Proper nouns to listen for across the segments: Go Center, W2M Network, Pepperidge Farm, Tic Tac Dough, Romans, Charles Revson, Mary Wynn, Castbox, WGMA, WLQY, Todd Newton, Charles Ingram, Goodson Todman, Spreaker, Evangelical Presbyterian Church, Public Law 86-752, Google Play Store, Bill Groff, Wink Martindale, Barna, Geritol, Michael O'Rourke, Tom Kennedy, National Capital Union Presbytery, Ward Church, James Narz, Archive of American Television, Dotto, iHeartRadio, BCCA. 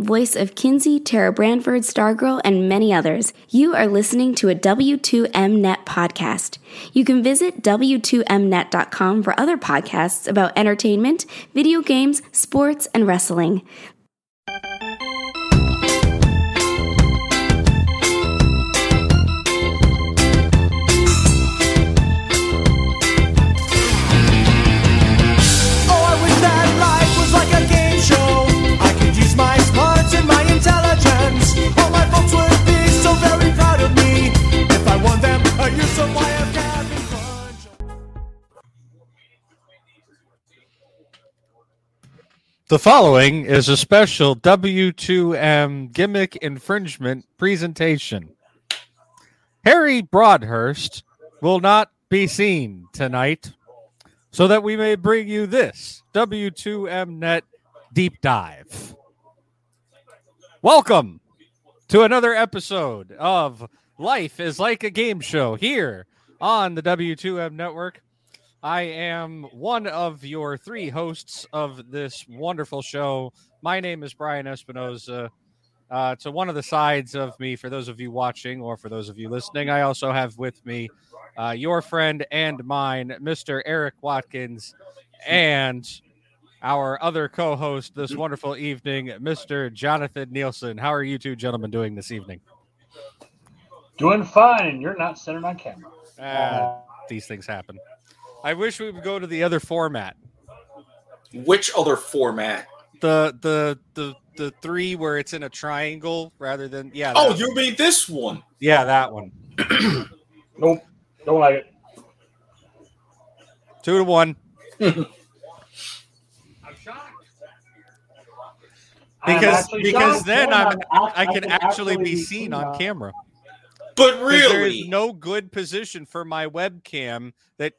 voice of Kinsey, Tara Branford, Stargirl, and many others. You are listening to a W2Mnet podcast. You can visit W2Mnet.com for other podcasts about entertainment, video games, sports, and wrestling. The following is a special W2M gimmick infringement presentation. Harry Broadhurst will not be seen tonight, so that we may bring you this W2Mnet deep dive. Welcome to another episode of Life is Like a Game Show here on the W2M Network. I am one of your three hosts of this wonderful show. My name is Brian Espinosa. To one of the sides of me, for those of you watching or for those of you listening, I also have with me your friend and mine, Mr. Eric Watkins, and our other co-host this wonderful evening, Mr. Jonathan Nielsen. How are you two gentlemen doing this evening? Doing fine. You're not centered on camera. These things happen. I wish we would go to the other format. Which other format? The three where it's in a triangle rather than Oh, you mean this one? Yeah, that one. Nope, don't like it. 2-1 I'm shocked. Because then I can actually be seen on camera. But really, there is no good position for my webcam that,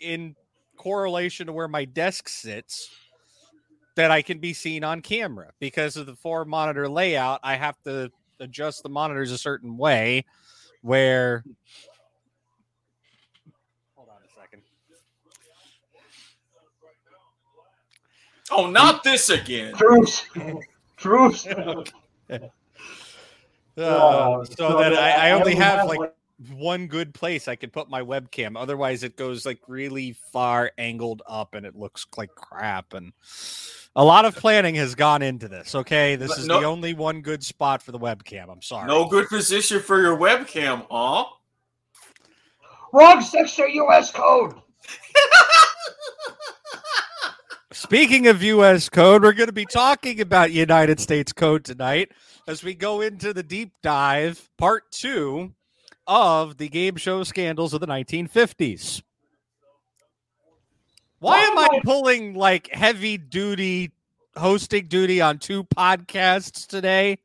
in correlation to where my desk sits, that I can be seen on camera. Because of the four monitor layout, I have to adjust the monitors a certain way where... Hold on a second. Oh, not this again. Truce. So that I only have like one good place I can put my webcam. Otherwise, it goes like really far angled up and it looks like crap. And a lot of planning has gone into this. Okay. This is the only one good spot for the webcam. I'm sorry. No good position for your webcam, huh? Wrong section US code. Speaking of US code, we're going to be talking about United States code tonight as we go into the deep dive part 2 of the game show scandals of the 1950s. Why am I pulling like heavy duty hosting duty on two podcasts today?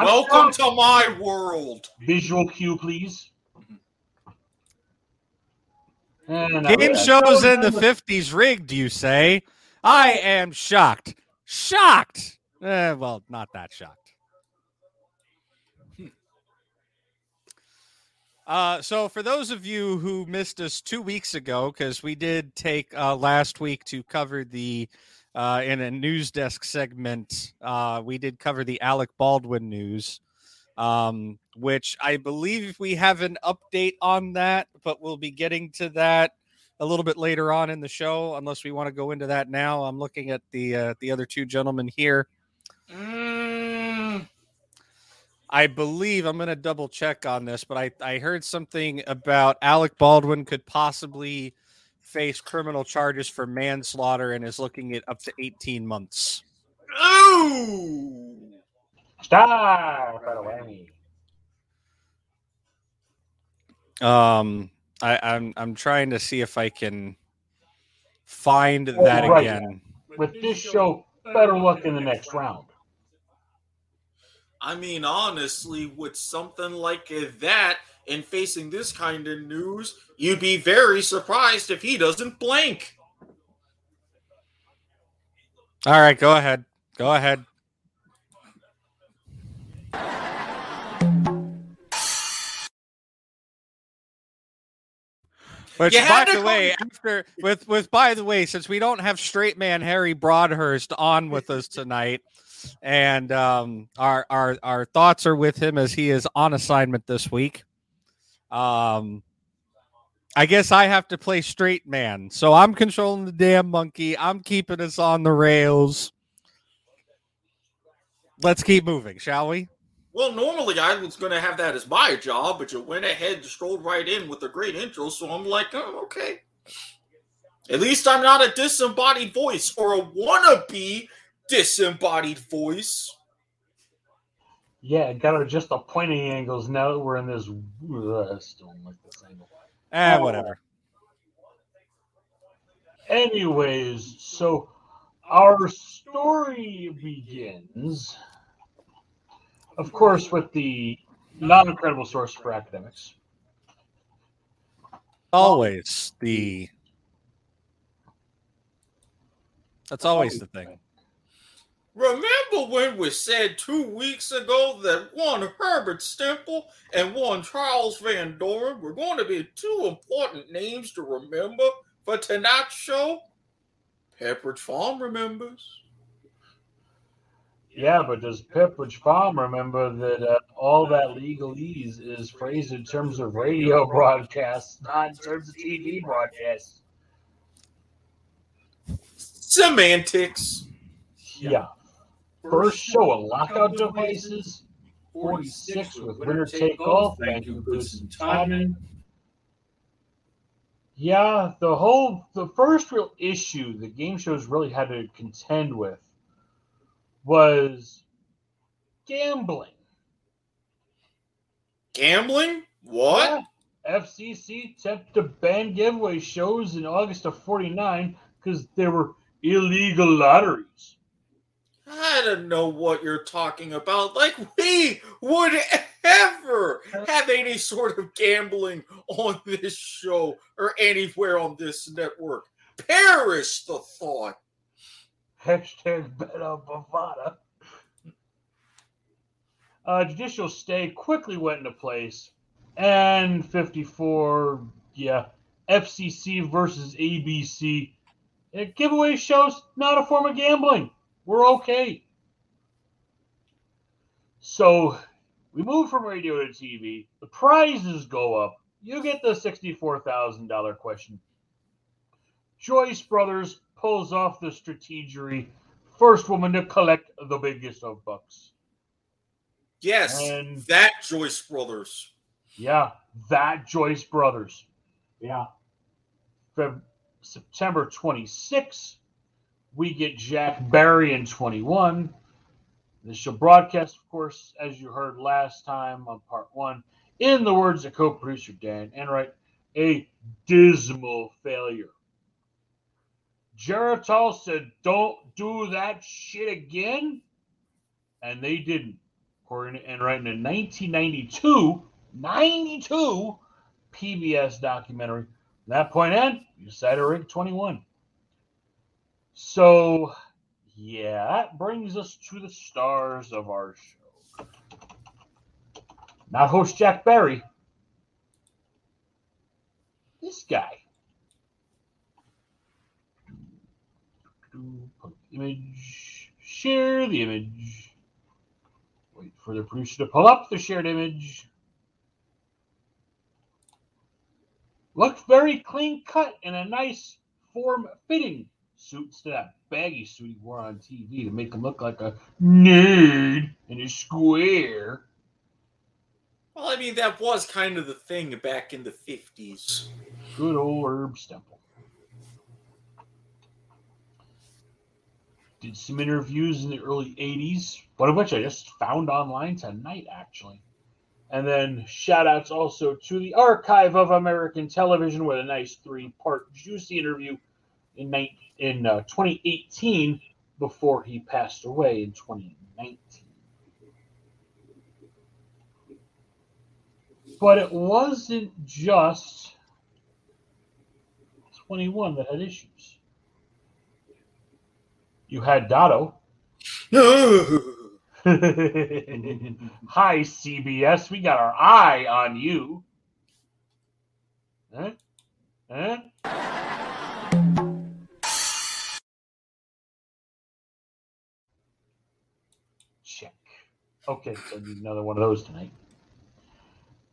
Welcome to my world. Visual cue, please. Game shows in the 50s rigged, you say? I am shocked. Shocked! Well, not that shocked. So for those of you who missed us 2 weeks ago, because we did take last week to cover the, in a news desk segment, we did cover the Alec Baldwin news, which I believe we have an update on that, but we'll be getting to that a little bit later on in the show, unless we want to go into that now. I'm looking at the other two gentlemen here. I believe, I'm going to double check on this, but I heard something about Alec Baldwin could possibly face criminal charges for manslaughter and is looking at up to 18 months. Oh! Stop! I'm trying to see if I can find that again. with this show, better luck in the next round. I mean, honestly, with something like that and facing this kind of news, you'd be very surprised if he doesn't blink. All right, go ahead. Go ahead. Which, by the way, after with by the way, since we don't have straight man Harry Broadhurst on with us tonight, and our thoughts are with him as he is on assignment this week. I guess I have to play straight man, so I'm controlling the damn monkey. I'm keeping us on the rails. Let's keep moving, shall we? Well, normally I was going to have that as my job, but you went ahead and strolled right in with a great intro, so I'm like, oh, okay. At least I'm not a disembodied voice or a wannabe disembodied voice. Yeah, got to adjust the pointing angles now that we're in this. I still don't like this angle. Whatever. Anyways, so our story begins, of course, with the not incredible source for academics. Always the... That's always the thing. Remember when we said 2 weeks ago that one Herbert Stempel and one Charles Van Doren were going to be two important names to remember for tonight's show? Pepperidge Farm remembers. Yeah, but does Pepperidge Farm remember that all that legalese is phrased in terms of radio broadcasts, not in terms of TV broadcasts? Semantics. Yeah. First show of lockout devices, 46 with winner take all. Thank you, Bruce and Timon. Yeah, the first real issue the game shows really had to contend with was gambling. Gambling? What? Yeah. FCC attempted to ban giveaway shows in August of 49 because they were illegal lotteries. I don't know what you're talking about. Like we would ever have any sort of gambling on this show or anywhere on this network. Perish the thought. #BetOnBovada. Judicial stay quickly went into place. And 54, yeah, FCC versus ABC. Giveaway shows, not a form of gambling. We're okay. So we move from radio to TV. The prizes go up. You get the $64,000 question. Joyce Brothers pulls off the strategery. First woman to collect the biggest of bucks. Yes, and that Joyce Brothers. Yeah, that Joyce Brothers. Yeah. September 26th. We get Jack Barry in 21. This shall broadcast, of course, as you heard last time on part one, in the words of co-producer Dan Enright, a dismal failure. Geritol said, don't do that shit again. And they didn't. According to Enright, in a 1992 PBS documentary. From that point on, you decided to rank 21. So, yeah, that brings us to the stars of our show. Not host Jack Barry. This guy. Image. Share the image. Wait for the producer to pull up the shared image. Looks very clean cut and a nice form fitting. Suits to that baggy suit he wore on TV to make him look like a nerd and a square. Well, I mean, that was kind of the thing back in the 50s. Good old Herb Stempel. Did some interviews in the early 80s, one of which I just found online tonight, actually. And then shout-outs also to the Archive of American Television with a nice three-part juicy interview in 2018 before he passed away in 2019. But it wasn't just 21 that had issues. You had Dotto. Hi, CBS. We got our eye on you. Huh? Huh? Check. Okay, so I need another one of those tonight.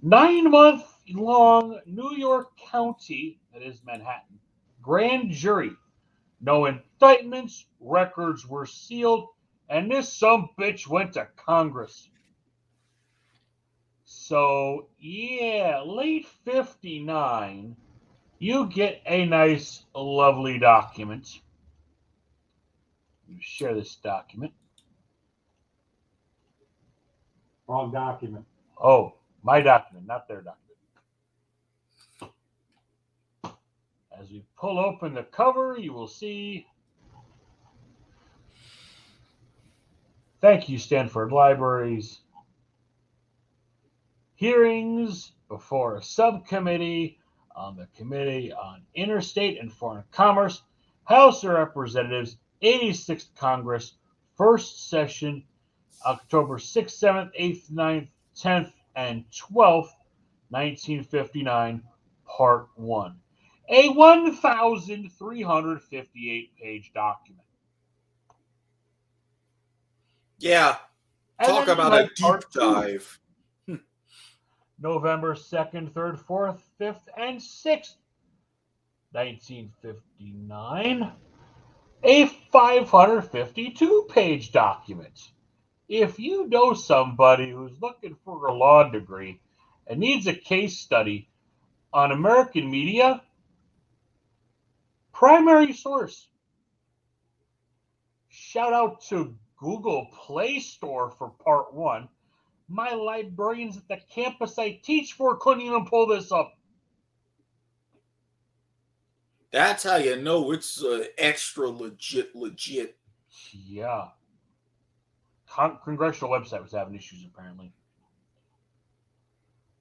9-month-long New York County, that is Manhattan, grand jury. No indictments, records were sealed, and this sumbitch went to Congress. So, yeah, late 59, you get a nice, lovely document. You share this document. Wrong document. Oh, my document, not their document. As we pull open the cover, you will see. Thank you, Stanford Libraries. Hearings before a subcommittee on the Committee on Interstate and Foreign Commerce, House of Representatives, 86th Congress, first session, October 6th, 7th, 8th, 9th, 10th, and 12th, 1959, Part 1. A 1,358-page document. Yeah. Talk about a deep dive. November 2nd, 3rd, 4th, 5th, and 6th, 1959. A 552-page document. If you know somebody who's looking for a law degree and needs a case study on American media, primary source. Shout out to Google Play Store for part one. My librarians at the campus I teach for couldn't even pull this up. That's how you know it's extra legit. Yeah. Congressional website was having issues apparently.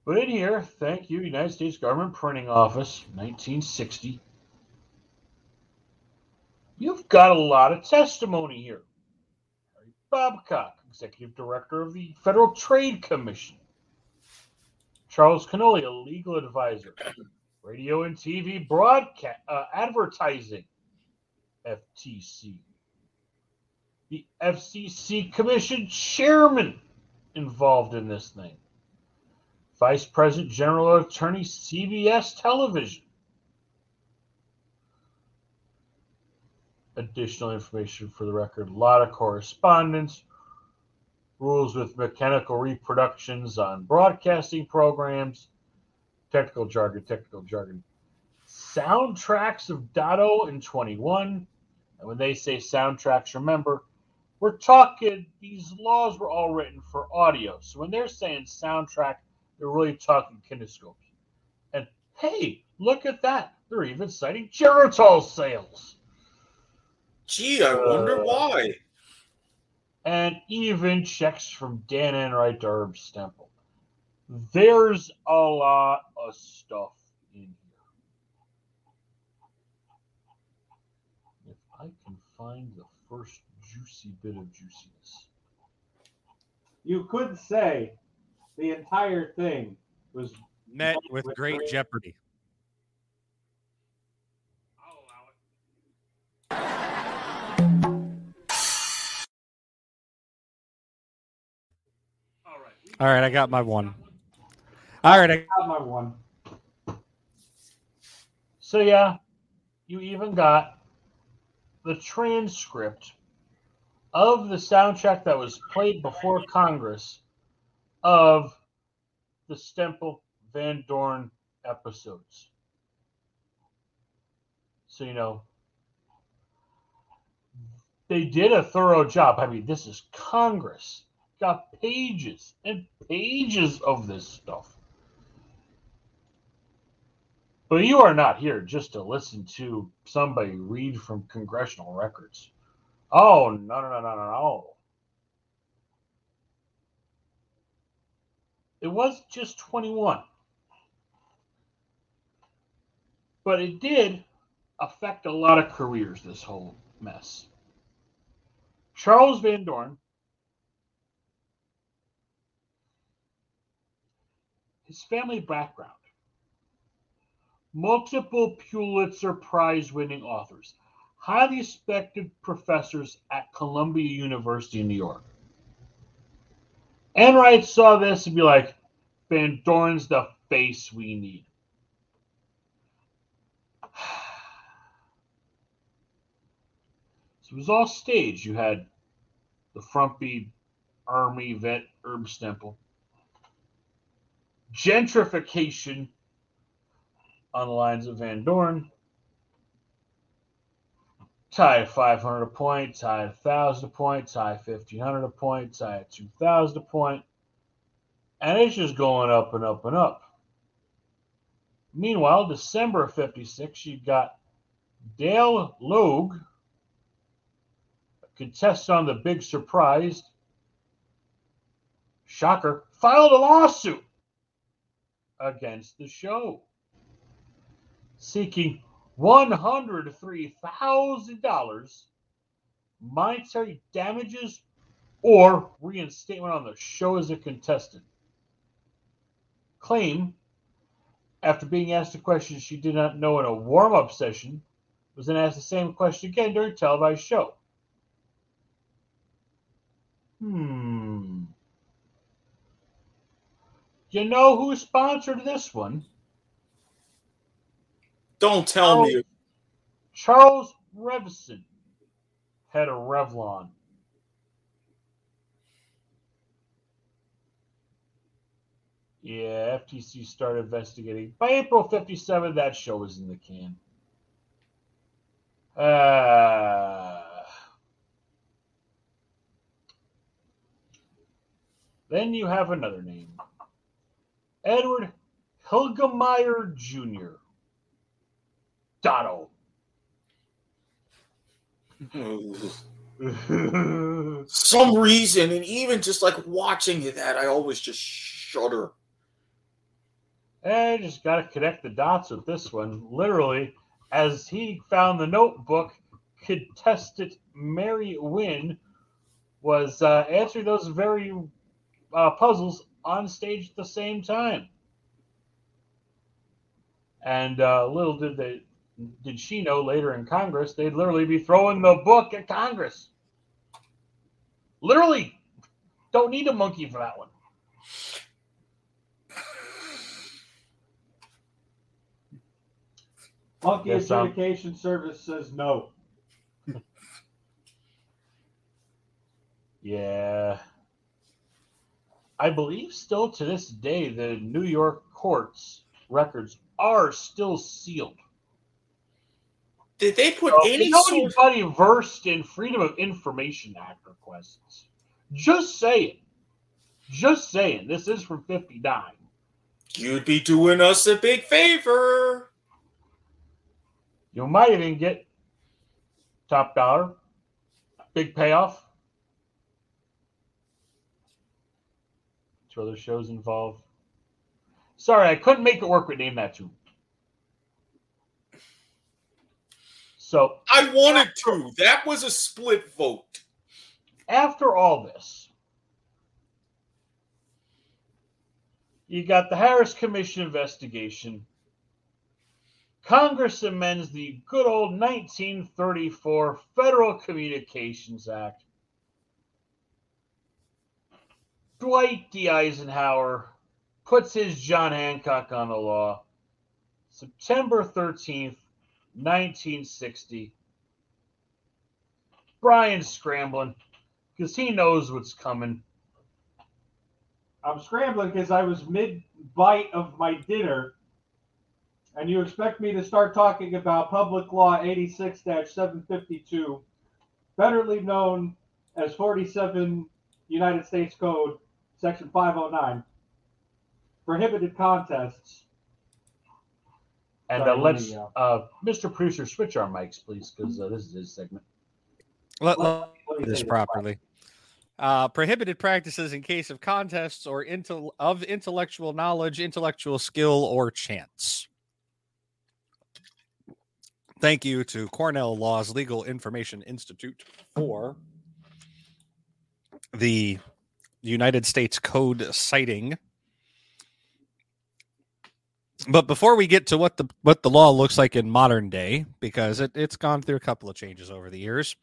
But in here, thank you, United States Government Printing Office, 1960. You've got a lot of testimony here. Harry Babcock, Executive Director of the Federal Trade Commission. Charles Connolly, a legal advisor. Radio and TV broadcast advertising, FTC. The FCC Commission Chairman involved in this thing. Vice President General Attorney, CBS Television. Additional information for the record. A lot of correspondence. Rules with mechanical reproductions on broadcasting programs. Technical jargon. Soundtracks of Dotto and 21. And when they say soundtracks, remember, we're talking, these laws were all written for audio. So when they're saying soundtrack, they're really talking kinescopes. And hey, look at that. They're even citing Geritol sales. Gee, I wonder why. And even checks from Dan Enright to Herb Stempel. There's a lot of stuff in here. If I can find the first juicy bit of juiciness. You could say the entire thing was met with great jeopardy. All right, I got my one. So, yeah, you even got the transcript of the soundtrack that was played before Congress of the Stempel Van Doren episodes. So, you know, they did a thorough job. I mean, this is Congress. Got pages and pages of this stuff. But you are not here just to listen to somebody read from congressional records. Oh, no, no, no, no, no. It wasn't just 21. But it did affect a lot of careers, this whole mess. Charles Van Doren, his family background, multiple Pulitzer Prize-winning authors, highly respected professors at Columbia University in New York. Enright saw this and be like, Van Doren's the face we need. So it was all staged. You had the frumpy army vet Herb Stempel. Gentrification on the lines of Van Doren. Tie at 500 a point, tie at 1,000 a point, tie at 1,500 a point, tie at 2,000 a point. And it's just going up and up and up. Meanwhile, December of 56, you got Dale Logue, a contestant on the Big Surprise, shocker, filed a lawsuit against the show, seeking $103,000 monetary damages or reinstatement on the show as a contestant. Claim, after being asked a question she did not know in a warm-up session, was then asked the same question again during a televised show. You know who sponsored this one? Don't tell me. Charles Revson, head of Revlon. Yeah, FTC started investigating. By April 57, that show was in the can. Then you have another name. Edward Hilgemeyer Jr. Dotto. Some reason, and even just like watching that, I always just shudder. I just got to connect the dots with this one. Literally, as he found the notebook, contestant Mary Wynn was answering those very puzzles on stage at the same time. And little did she know later in Congress, they'd literally be throwing the book at Congress. Literally. Don't need a monkey for that one. Monkey Adjudication Service says no. Yeah. I believe still to this day, the New York courts records are still sealed. Did they put anybody versed in Freedom of Information Act requests? Just saying. Just saying. This is from 59. You'd be doing us a big favor. You might even get top dollar, big payoff. Two other shows involved. Sorry, I couldn't make it work with name that too. So I wanted to. That was a split vote. After all this, you got the Harris Commission investigation. Congress amends the good old 1934 Federal Communications Act. Dwight D. Eisenhower puts his John Hancock on the law. September 13th, 1960. Brian's scrambling because he knows what's coming. I'm scrambling because I was mid-bite of my dinner. And you expect me to start talking about Public Law 86-752, better known as 47 United States Code, Section 509, prohibited contests. And Mr. Producer, switch our mics, please, because this is his segment. Let me do this properly. Prohibited practices in case of contests or of intellectual knowledge, intellectual skill, or chance. Thank you to Cornell Law's Legal Information Institute for the United States Code citing. But before we get to what the law looks like in modern day, because it's gone through a couple of changes over the years,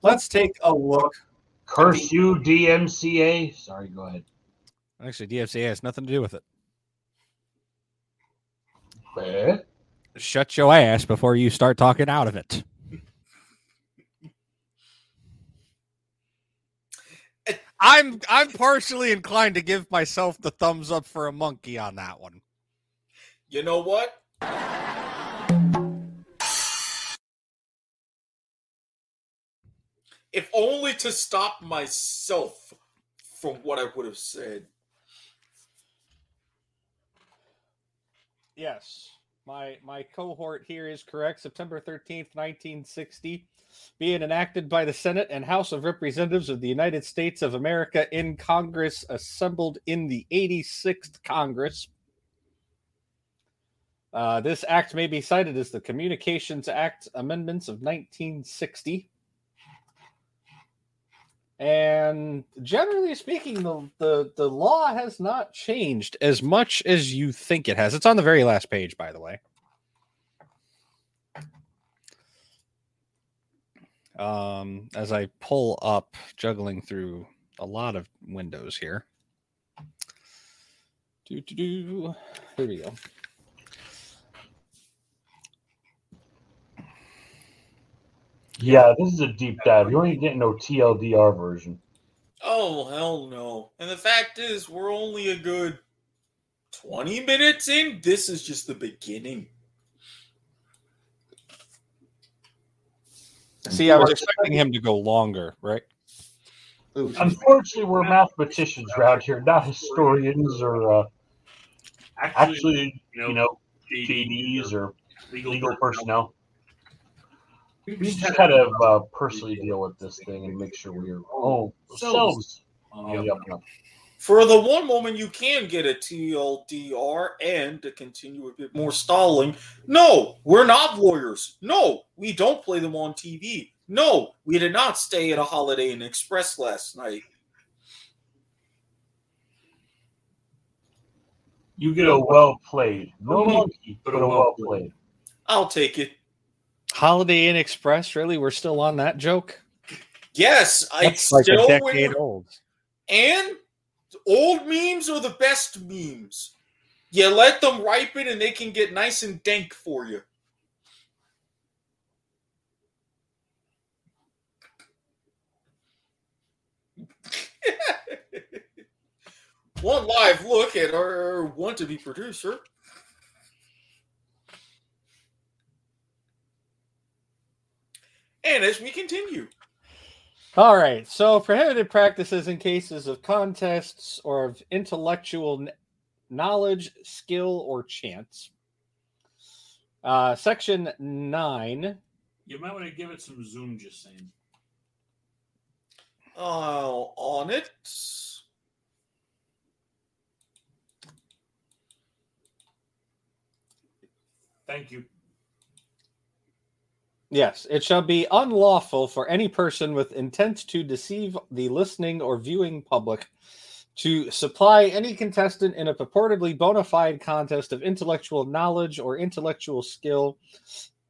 let's take a look. Curse you, DMCA. Sorry, go ahead. Actually, DMCA has nothing to do with it. What? Shut your ass before you start talking out of it. I'm partially inclined to give myself the thumbs up for a monkey on that one. You know what? If only to stop myself from what I would have said. Yes, my cohort here is correct. September 13th, 1960, being enacted by the Senate and House of Representatives of the United States of America in Congress, assembled in the 86th Congress. This act may be cited as the Communications Act Amendments of 1960. And generally speaking, the law has not changed as much as you think it has. It's on the very last page, by the way. As I pull up, juggling through a lot of windows here. Here we go. Yeah, this is a deep dive. You ain't getting no TLDR version. Oh, hell no. And the fact is, we're only a good 20 minutes in. This is just the beginning. See, I was expecting him to go longer, right? Unfortunately, we're mathematicians around here, not historians or JDs or legal personnel. We just kind of personally deal with this thing and make sure we are all ourselves. For the one moment you can get a TLDR and to continue a bit more stalling, no, we're not lawyers. No, we don't play them on TV. No, we did not stay at a Holiday Inn Express last night. You get a well played. No monkey, but a well played. I'll take it. Holiday Inn Express, really? We're still on that joke? Yes. That's like a decade old. And old memes are the best memes. You let them ripen and they can get nice and dank for you. One live look at our want-to-be producer. And as we continue. All right. So prohibited practices in cases of contests or of intellectual knowledge, skill, or chance. Section 9. You might want to give it some zoom, just saying. Oh, on it. Thank you. Yes, it shall be unlawful for any person with intent to deceive the listening or viewing public to supply any contestant in a purportedly bona fide contest of intellectual knowledge or intellectual skill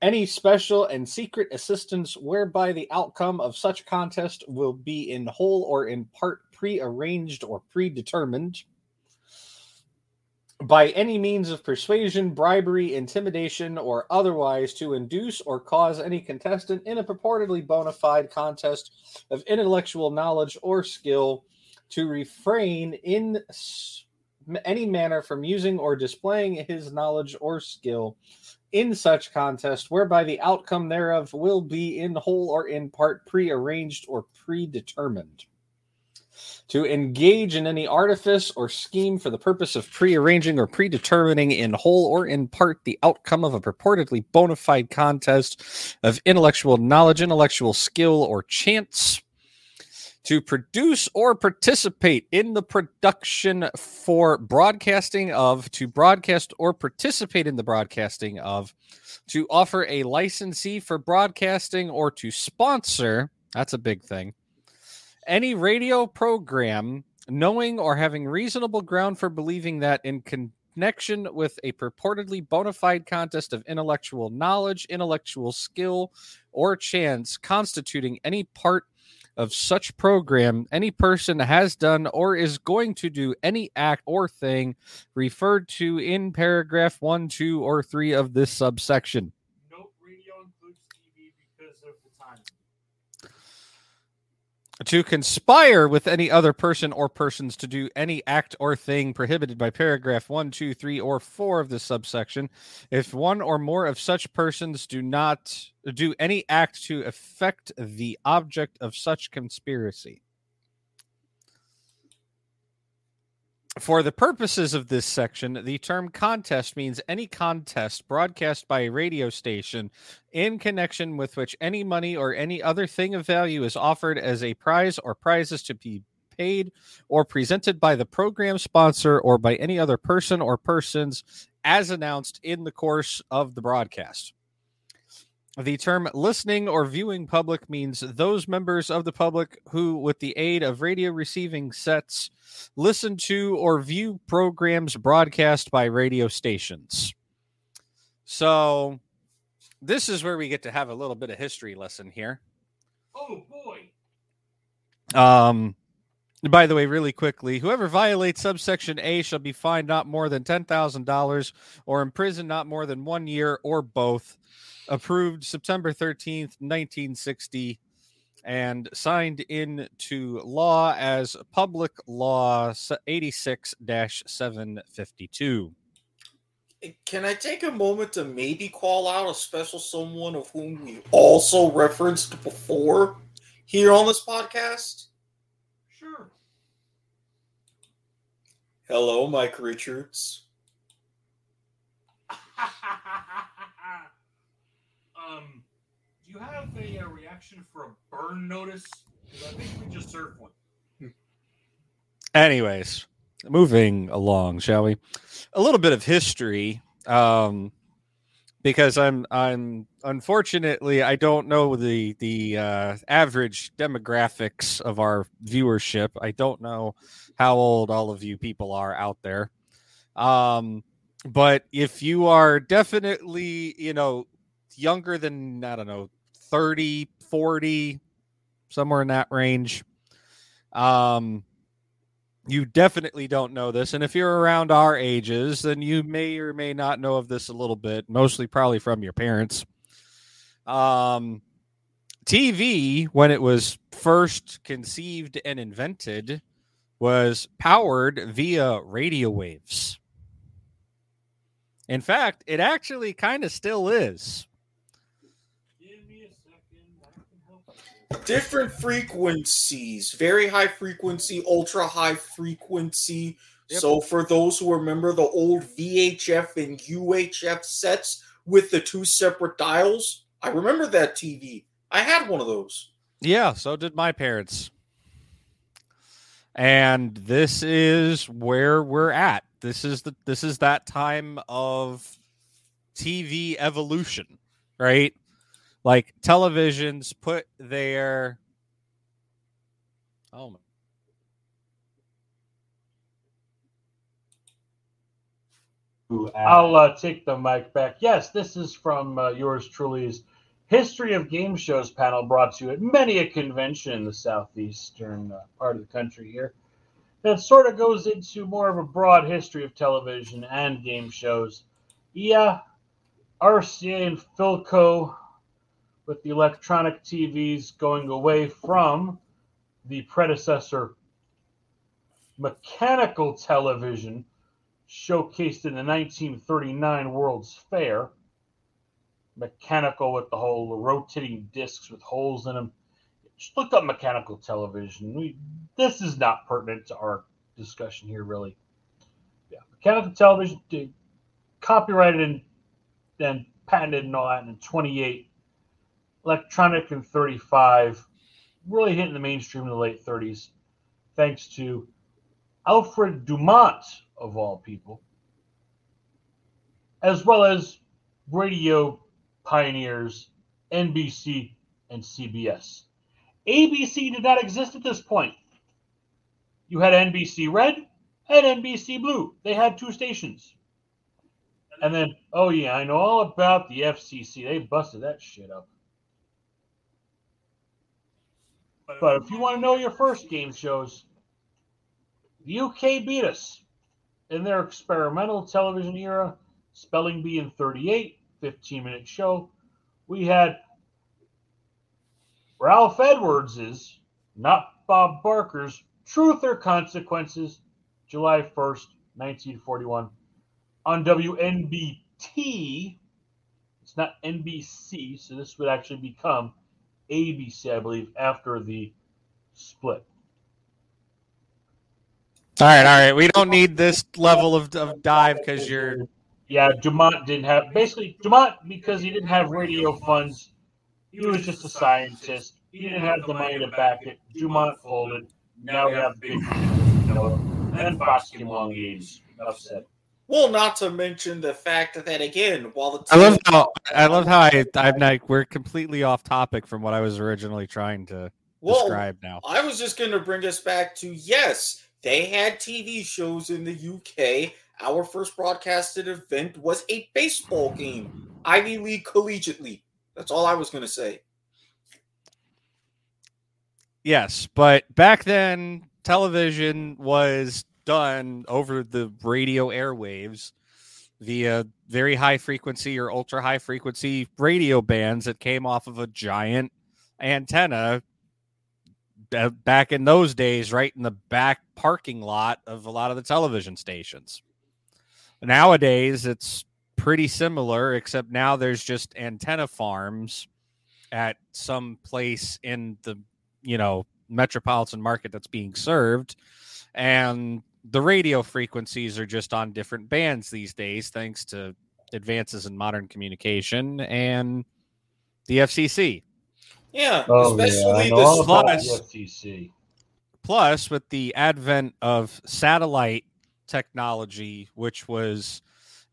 any special and secret assistance whereby the outcome of such contest will be in whole or in part prearranged or predetermined by any means of persuasion, bribery, intimidation, or otherwise to induce or cause any contestant in a purportedly bona fide contest of intellectual knowledge or skill to refrain in any manner from using or displaying his knowledge or skill in such contest, whereby the outcome thereof will be in whole or in part prearranged or predetermined. to engage in any artifice or scheme for the purpose of prearranging or predetermining in whole or in part the outcome of a purportedly bona fide contest of intellectual knowledge, intellectual skill, or chance, to produce or participate in the production for broadcasting of, to broadcast or participate in the broadcasting of, to offer a licensee for broadcasting or to sponsor, that's a big thing, any radio program, knowing or having reasonable ground for believing that in connection with a purportedly bona fide contest of intellectual knowledge, intellectual skill, or chance, constituting any part of such program, any person has done or is going to do any act or thing referred to in paragraph 1, 2, or 3 of this subsection. Nope, radio includes TV because of the time. To conspire with any other person or persons to do any act or thing prohibited by paragraph 1, 2, 3, or 4 of this subsection, if one or more of such persons do not do any act to affect the object of such conspiracy. For the purposes of this section, the term contest means any contest broadcast by a radio station in connection with which any money or any other thing of value is offered as a prize or prizes to be paid or presented by the program sponsor or by any other person or persons as announced in the course of the broadcast. The term listening or viewing public means those members of the public who, with the aid of radio receiving sets, listen to or view programs broadcast by radio stations. So this is where we get to have a little bit of history lesson here. Oh, boy. By the way, really quickly, whoever violates subsection A shall be fined not more than $10,000 or imprisoned not more than 1 year or both. Approved September 13th, 1960, and signed into law as Public Law 86-752. Can I take a moment to maybe call out a special someone of whom we also referenced before here on this podcast? Sure. Hello, Mike Richards. Do you have a reaction for a burn notice? Because I think we just served one. Anyways, moving along, shall we? A little bit of history, because I'm unfortunately I don't know the average demographics of our viewership. I don't know how old all of you people are out there, but if you are definitely, you know, younger than, I don't know, 30, 40, somewhere in that range. You definitely don't know this. And if you're around our ages, then you may or may not know of this a little bit, mostly probably from your parents. TV, when it was first conceived and invented, was powered via radio waves. In fact, it actually kind of still is. Different frequencies, very high frequency, ultra high frequency. Yep. So for those who remember the old VHF and UHF sets with the two separate dials, I remember that TV. I had one of those. Yeah, so did my parents. And this is where we're at. This is that time of TV evolution, right? Like televisions put their I'll take the mic back. Yes, this is from yours truly's History of Game Shows panel, brought to you at many a convention in the southeastern part of the country here. That sort of goes into more of a broad history of television and game shows. Yeah, RCA and Philco, with the electronic TVs going away from the predecessor mechanical television, showcased in the 1939 World's Fair. Mechanical with the whole rotating discs with holes in them. just look up mechanical television. This is not pertinent to our discussion here, really. Yeah, mechanical television, copyrighted and then patented and all that in 28, electronic in 35, really hitting the mainstream in the late 30s, thanks to Alfred Dumont, of all people, as well as radio pioneers NBC and CBS. ABC did not exist at this point. You had NBC Red and NBC Blue. They had two stations. And then, oh yeah, I know all about the FCC. They busted that shit up. But if you want to know your first game shows, the UK beat us in their experimental television era. Spelling Bee in 38, 15-minute show. We had Ralph Edwards's, not Bob Barker's, Truth or Consequences, July 1st, 1941, on WNBT. It's not NBC, so this would actually become ABC, I believe, after the split. All right. We don't need this level of dive because you're... Yeah, Dumont didn't have... Basically, Dumont, because he didn't have radio funds, he was just a scientist. He didn't have the money to back it. Dumont folded. Now we have Big... and Fox came along the 80s. Upset. Well, not to mention the fact that, again, while the... I love how we're completely off topic from what I was originally trying to describe now. I was just going to bring us back to, yes, they had TV shows in the UK. Our first broadcasted event was a baseball game, Ivy League Collegiate League. That's all I was going to say. Yes, but back then, television was done over the radio airwaves via very high frequency or ultra high frequency radio bands that came off of a giant antenna back in those days, right in the back parking lot of a lot of the television stations. Nowadays, it's pretty similar, except now there's just antenna farms at some place in the, metropolitan market that's being served. And the radio frequencies are just on different bands these days, thanks to advances in modern communication and the FCC. Yeah, especially the FCC. Plus, with the advent of satellite technology, which was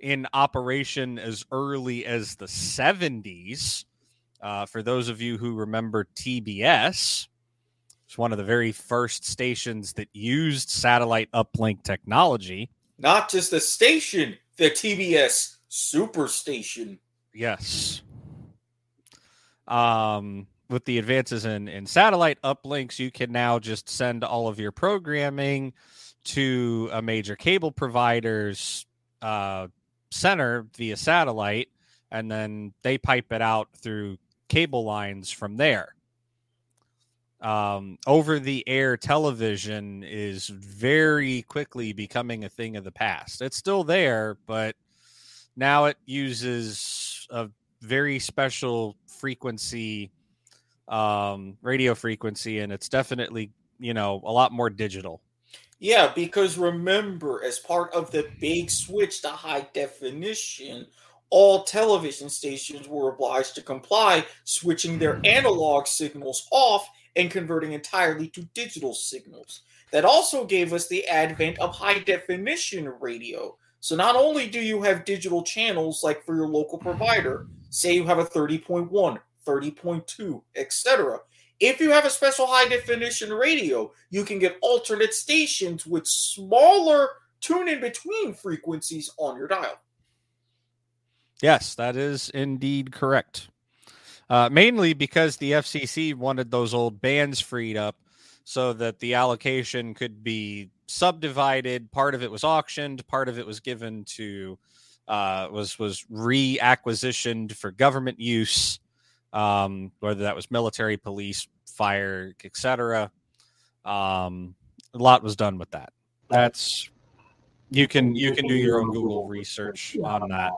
in operation as early as the 70s. For those of you who remember TBS, it's one of the very first stations that used satellite uplink technology. Not just the station, the TBS Superstation. Yes. With the advances in satellite uplinks, you can now just send all of your programming to a major cable provider's center via satellite, and then they pipe it out through cable lines from there. Over-the-air television is very quickly becoming a thing of the past. It's still there, but now it uses a very special frequency, radio frequency, and it's definitely, a lot more digital. Yeah, because remember, as part of the big switch to high definition, all television stations were obliged to comply, switching their analog signals off and converting entirely to digital signals. That also gave us the advent of high definition radio. So not only do you have digital channels like for your local provider, say you have a 30.1, 30.2, etc., if you have a special high-definition radio, you can get alternate stations with smaller tune-in-between frequencies on your dial. Yes, that is indeed correct. Mainly because the FCC wanted those old bands freed up so that the allocation could be subdivided. Part of it was auctioned. Part of it was given to, was reacquisitioned for government use. Whether that was military, police, fire, etc. A lot was done with that. That's you can do your own Google research on that.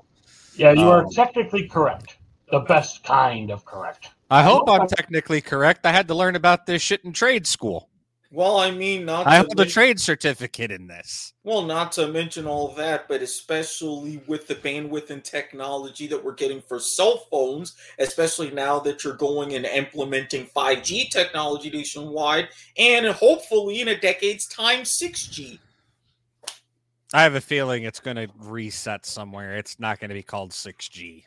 Yeah, you are technically correct. The best kind of correct. I hope I'm technically correct. I had to learn about this shit in trade school. Well, I mean, I have the trade certificate in this. Well, not to mention all that, but especially with the bandwidth and technology that we're getting for cell phones, especially now that you're going and implementing 5G technology nationwide, and hopefully in a decade's time, 6G. I have a feeling it's going to reset somewhere. It's not going to be called 6G.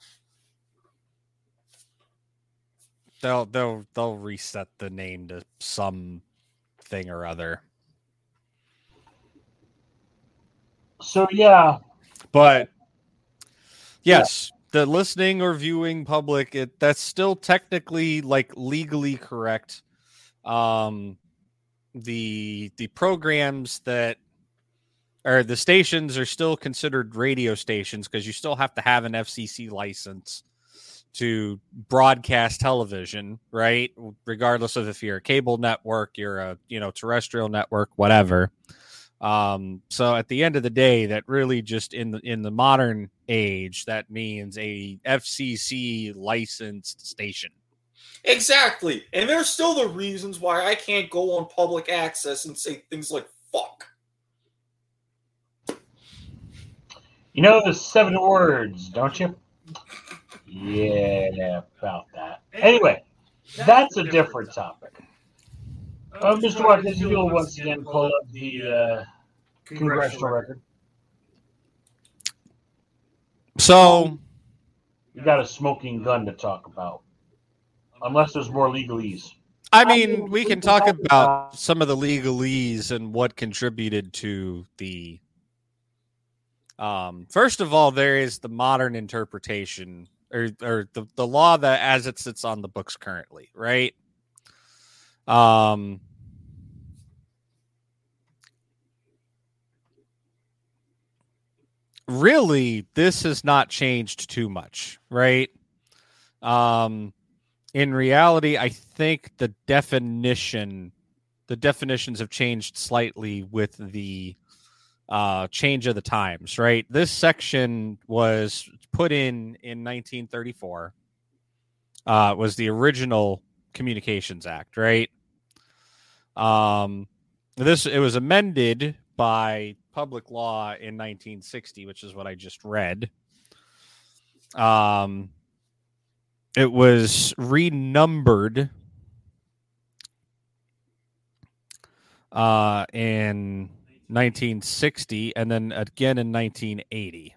They'll reset the name to some thing or other. So yeah, but yes, yeah. The listening or viewing public, that's still technically like legally correct. The programs that or the stations are still considered radio stations because you still have to have an FCC license to broadcast television, right? Regardless of if you're a cable network, you're a, terrestrial network, whatever. So at the end of the day, that really just in the modern age, that means a FCC licensed station. Exactly. And there's still the reasons why I can't go on public access and say things like fuck. You know the 7 words, don't you? Yeah, about that. Anyway, that's a different topic. Mr. Watkins, you'll once again pull up the congressional record. So, we got a smoking gun to talk about, unless there's more legalese. I mean, we can talk about some of the legalese and what contributed to the. First of all, there is the modern interpretation. Or the law that as it sits on the books currently, right? Really, this has not changed too much, right? In reality, I think the definitions have changed slightly with the change of the times, right? This section was put in 1934, was the original Communications Act, right? It was amended by public law in 1960, which is what I just read. It was renumbered in 1960 and then again in 1980.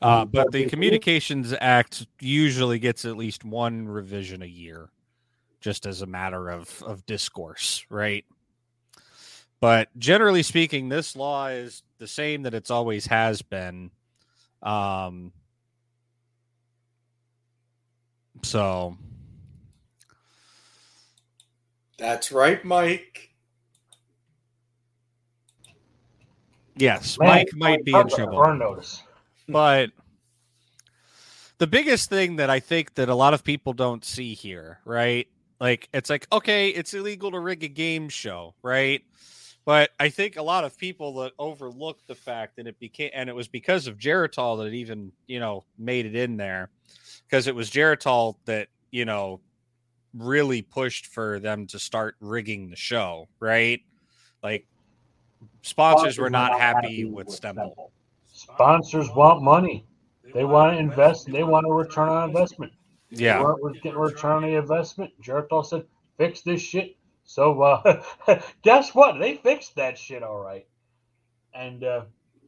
But the Communications Act usually gets at least one revision a year, just as a matter of discourse, right? But generally speaking, this law is the same that it's always has been. So. That's right, Mike. Yes, Mike might be in trouble. But the biggest thing that I think that a lot of people don't see here, right? Like, it's like, okay, it's illegal to rig a game show, right? But I think a lot of people that overlooked the fact that it was because of Geritol that it even, made it in there, because it was Geritol that, really pushed for them to start rigging the show, right? Like, sponsors were not happy with Stempel. Sponsors want money. They want to invest. They want a return on investment. Yeah. They weren't getting a return on the investment. Geritol said, fix this shit. So, guess what? They fixed that shit all right. And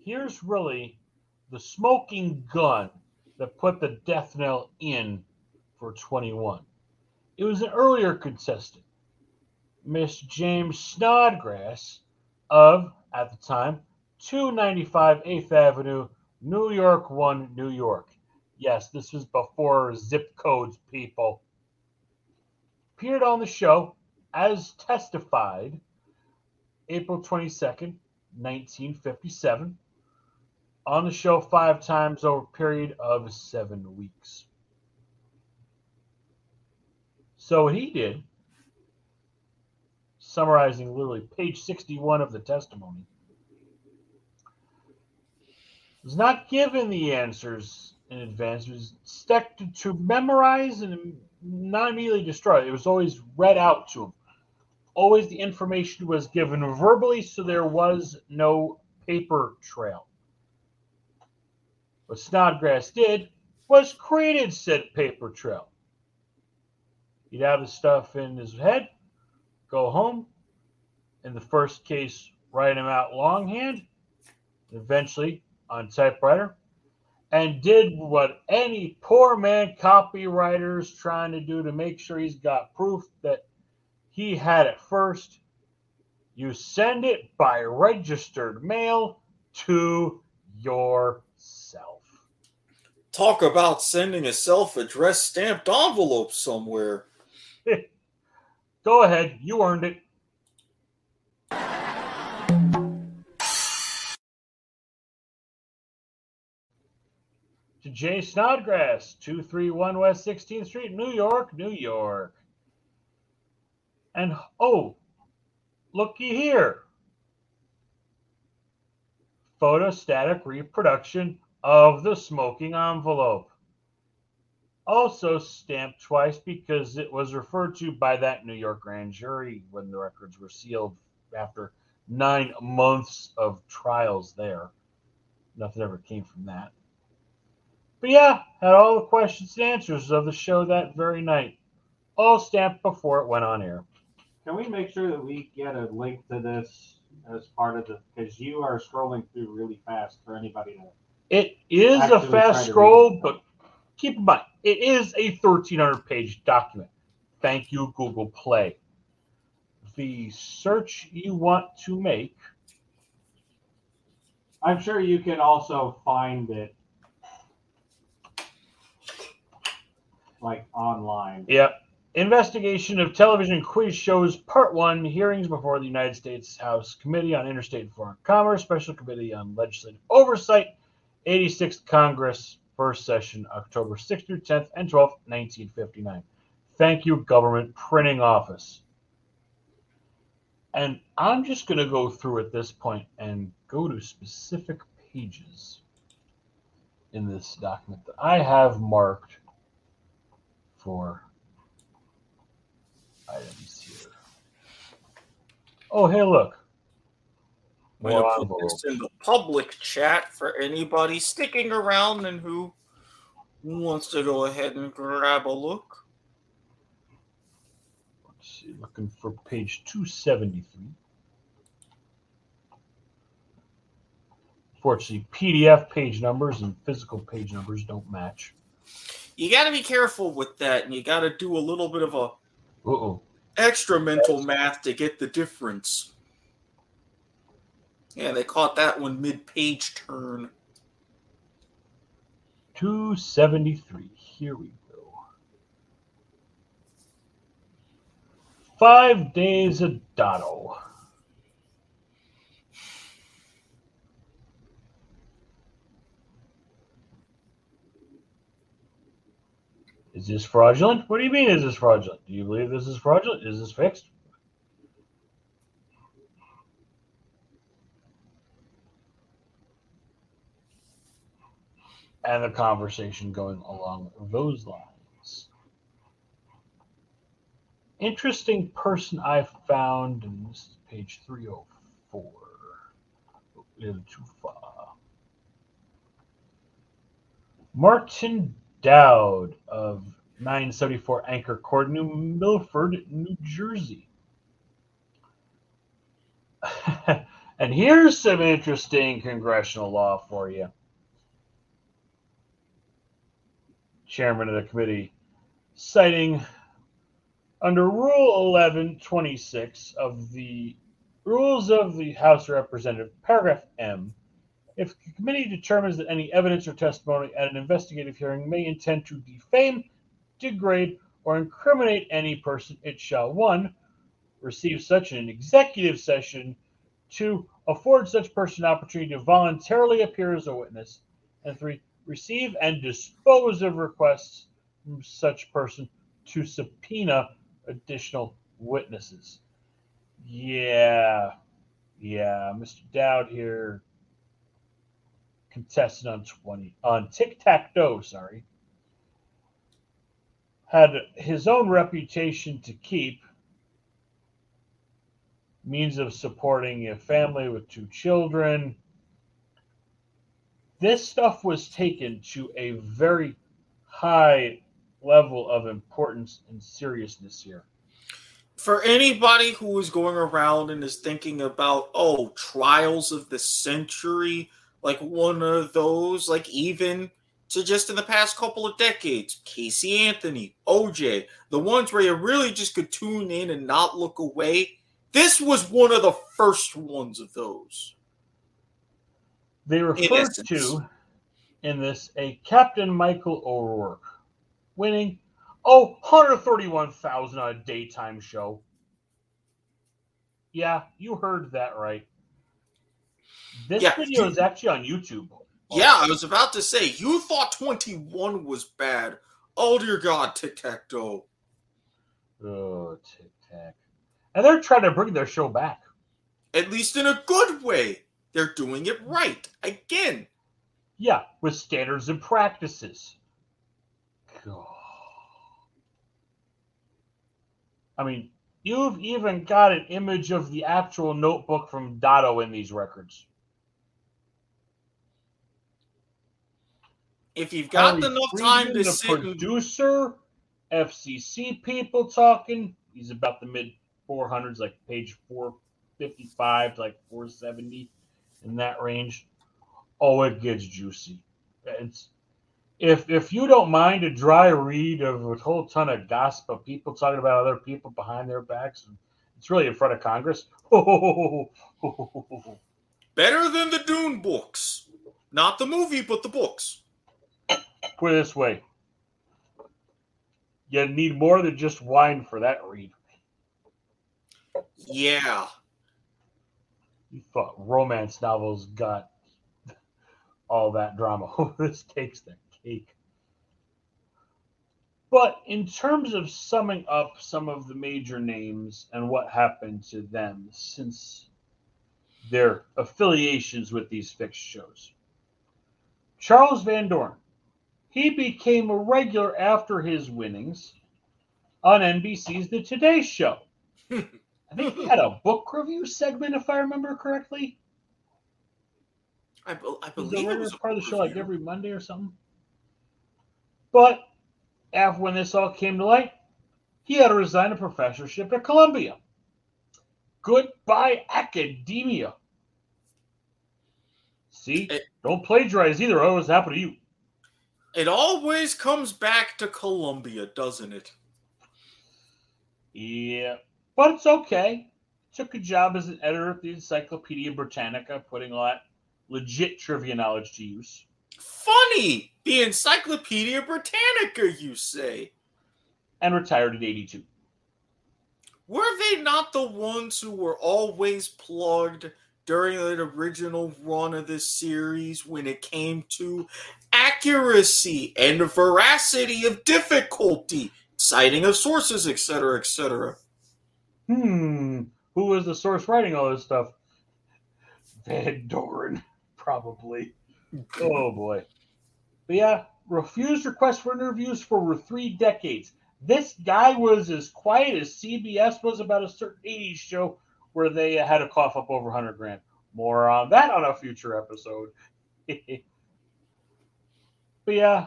here's really the smoking gun that put the death knell in for 21. It was an earlier contestant, Miss James Snodgrass of, at the time, 295 8th Avenue, New York 1, New York. Yes, this was before zip codes, people. Appeared on the show as testified April 22nd, 1957. On the show 5 times over a period of 7 weeks. So what he did, summarizing literally page 61 of the testimony, was not given the answers in advance. It was stuck to memorize and not immediately destroy. It was always read out to him. Always the information was given verbally, so there was no paper trail. What Snodgrass did was created said paper trail. He'd have the stuff in his head, go home, in the first case, write him out longhand, eventually on typewriter, and did what any poor man copywriter's trying to do to make sure he's got proof that he had it first. You send it by registered mail to yourself. Talk about sending a self-addressed stamped envelope somewhere. Go ahead. You earned it. To J. Snodgrass, 231 West 16th Street, New York, New York. And, oh, looky here. Photostatic reproduction of the smoking envelope. Also stamped twice because it was referred to by that New York grand jury when the records were sealed after 9 months of trials there. Nothing ever came from that. But yeah, had all the questions and answers of the show that very night. All stamped before it went on air. Can we make sure that we get a link to this as part of the... Because you are scrolling through really fast for anybody to... It is a fast scroll, but keep in mind, it is a 1,300-page document. Thank you, Google Play. The search you want to make... I'm sure you can also find it, like, online. Yep. Investigation of Television Quiz Shows, Part 1, Hearings Before the United States House Committee on Interstate and Foreign Commerce, Special Committee on Legislative Oversight, 86th Congress, First Session, October 6th through 10th and 12th, 1959. Thank you, Government Printing Office. And I'm just going to go through at this point and go to specific pages in this document that I have marked for items here. Oh, hey, look. We're going to put this in the public chat for anybody sticking around and who wants to go ahead and grab a look. Let's see, looking for page 273. Fortunately, PDF page numbers and physical page numbers don't match. You got to be careful with that, and you got to do a little bit of a extra mental math to get the difference. Yeah, they caught that one mid-page turn. 273. Here we go. 5 days of Dotto. Is this fraudulent? What do you mean, is this fraudulent? Do you believe this is fraudulent? Is this fixed? And the conversation going along those lines. Interesting person I found, and this is page 304. A little too far. Martin Dowd of 974 Anchor Court, New Milford, New Jersey. And here's some interesting congressional law for you. Chairman of the committee, citing under Rule 1126 of the Rules of the House of Representatives, paragraph M, if the committee determines that any evidence or testimony at an investigative hearing may intend to defame, degrade, or incriminate any person, it shall, 1, receive such in an executive session, 2, afford such person an opportunity to voluntarily appear as a witness, and 3, receive and dispose of requests from such person to subpoena additional witnesses. Yeah, Mr. Dowd here contestant on Tic Tac Dough, had his own reputation to keep, means of supporting a family with 2 children. This stuff was taken to a very high level of importance and seriousness here. For anybody who is going around and is thinking about, oh, trials of the century, like one of those, like even to just in the past couple of decades, Casey Anthony, OJ, the ones where you really just could tune in and not look away. This was one of the first ones of those. They referred to, in this, a Captain Michael O'Rourke winning, $131,000 on a daytime show. Yeah, you heard that right. This video is actually on YouTube. Yeah, I was about to say, you thought 21 was bad. Oh, dear God, Tic-Tac-Toe. Oh, Tic-Tac. And they're trying to bring their show back. At least in a good way. They're doing it right. Again. Yeah, with standards and practices. God. I mean, you've even got an image of the actual notebook from Dotto in these records. If you've got enough time to sit and... producer, FCC people talking. He's about the mid-400s, like page 455 to like 470, in that range. Oh, it gets juicy. It's... If you don't mind a dry read of a whole ton of gossip of people talking about other people behind their backs, it's really in front of Congress. Better than the Dune books. Not the movie, but the books. Put it this way. You need more than just wine for that read. Yeah. You thought romance novels got all that drama. This takes that. But in terms of summing up some of the major names and what happened to them since their affiliations with these fixed shows, Charles Van Doren, he became a regular after his winnings on NBC's The Today Show. I think he had a book review segment, if I remember correctly. I believe it was part of the show, like every Monday or something. But after when this all came to light, he had to resign a professorship at Columbia. Goodbye, academia. See, don't plagiarize either. Otherwise, what happened to you? It always comes back to Columbia, doesn't it? Yeah, but it's okay. Took a job as an editor at the Encyclopedia Britannica, putting a lot legit trivia knowledge to use. Funny! The Encyclopedia Britannica, you say? And retired at 82. Were they not the ones who were always plugged during the original run of this series when it came to accuracy and veracity of difficulty, citing of sources, etc., etc.? Who was the source writing all this stuff? Van Doren, probably. Oh, boy. But yeah, refused requests for interviews for over 3 decades. This guy was as quiet as CBS was about a certain 80s show where they had to cough up over $100,000. More on that on a future episode. But yeah,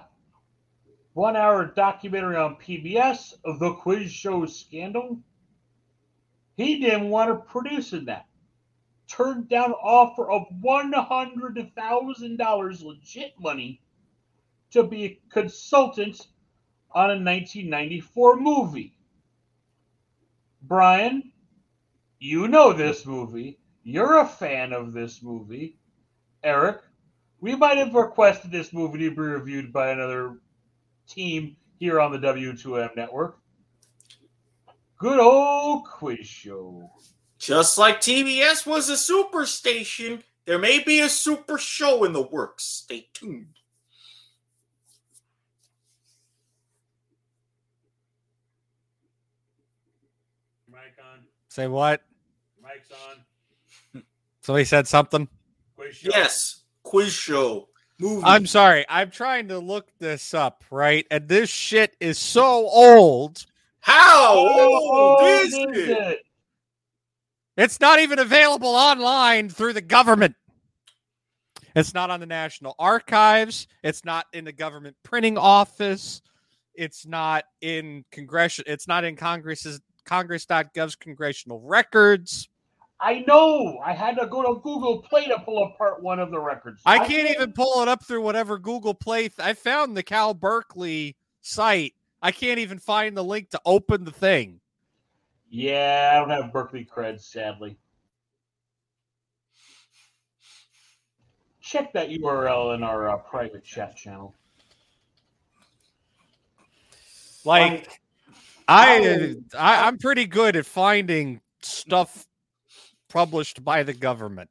1-hour documentary on PBS of The Quiz Show Scandal. He didn't want to produce in that. Turned down an offer of $100,000 legit money to be a consultant on a 1994 movie. Brian, you know this movie. You're a fan of this movie. Eric, we might have requested this movie to be reviewed by another team here on the W2M Network. Good old quiz show. Just like TBS was a superstation, there may be a super show in the works. Stay tuned. Mic on. Say what? Mic's on. Somebody said something? Quiz show. Yes, quiz show. movie. I'm sorry. I'm trying to look this up, right? And this shit is so old. How old is it? It's not even available online through the government. It's not on the National Archives. It's not in the government printing office. It's not in Congress. It's not in Congress's Congress.gov's congressional records. I know. I had to go to Google Play to pull apart one of the records. I can't even pull it up through whatever Google Play. I found the Cal Berkeley site. I can't even find the link to open the thing. Yeah, I don't have Berkeley cred, sadly. Check that URL in our private chat channel. Like, I'm pretty good at finding stuff published by the government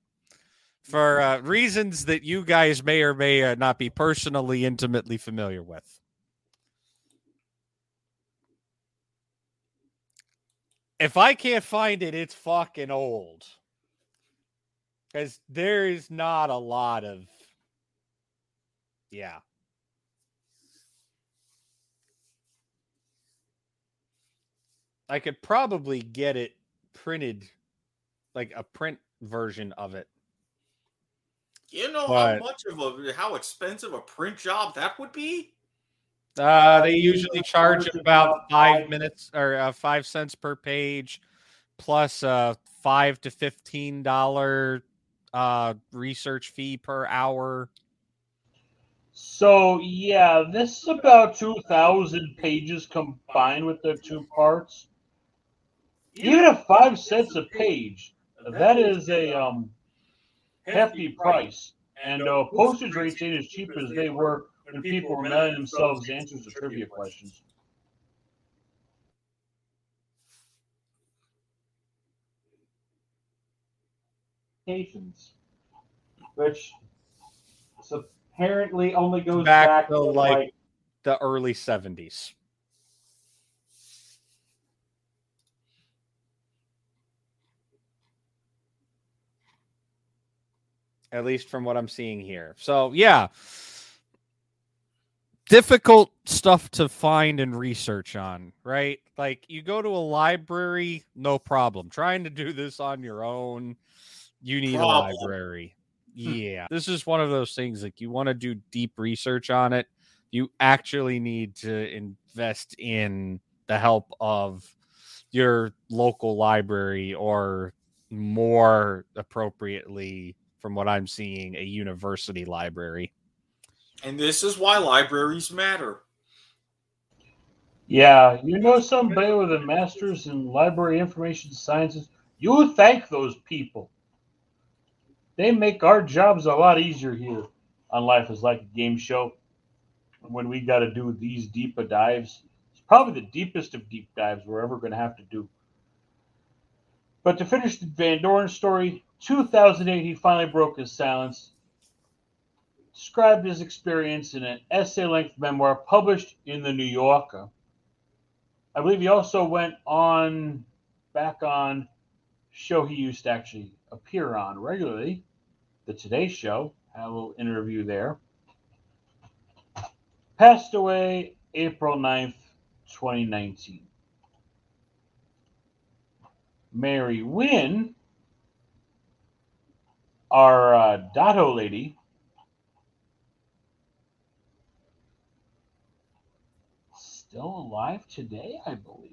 for reasons that you guys may or may not be personally intimately familiar with. If I can't find it, it's fucking old. Because there is not a lot of... Yeah. I could probably get it printed, like a print version of it. You know how expensive a print job that would be? They usually charge about 5 minutes or 5 cents per page, plus $5 to $15 research fee per hour. So yeah, this is about 2,000 pages combined with the two parts. Even at 5 cents a page, that is a hefty price, and postage rates ain't as cheap as they were when people were mailing themselves answers to trivia questions. Patience, which apparently only goes back to like the early 70s. At least from what I'm seeing here. So, yeah. Difficult stuff to find and research on, right? Like, you go to a library, no problem. Trying to do this on your own, you need a library. Yeah. This is one of those things, like, you want to do deep research on it. You actually need to invest in the help of your local library or, more appropriately, from what I'm seeing, a university library. And this is why libraries matter. Yeah, you know somebody with a master's in library information sciences, you thank those people. They make our jobs a lot easier here on Life is Like a Game Show when we got to do these deeper dives. It's probably the deepest of deep dives we're ever going to have to do. But to finish the Van Doren story, 2008, he finally broke his silence. Described his experience in an essay-length memoir published in The New Yorker. I believe he also went on, back on, show he used to actually appear on regularly, The Today Show, had a little interview there. Passed away April 9th, 2019. Mary Wynn, our Dotto lady, still alive today, I believe.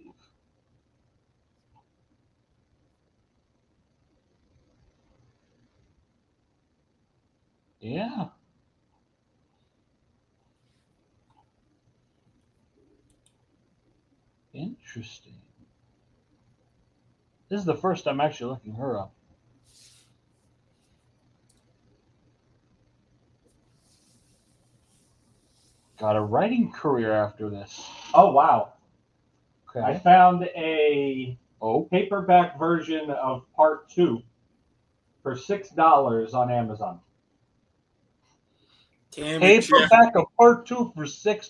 Yeah. Interesting. This is the first time actually looking her up. Got a writing career after this. Oh, wow. Okay. I found a paperback version of Part 2 for $6 on Amazon. Paperback of Part 2 for $6.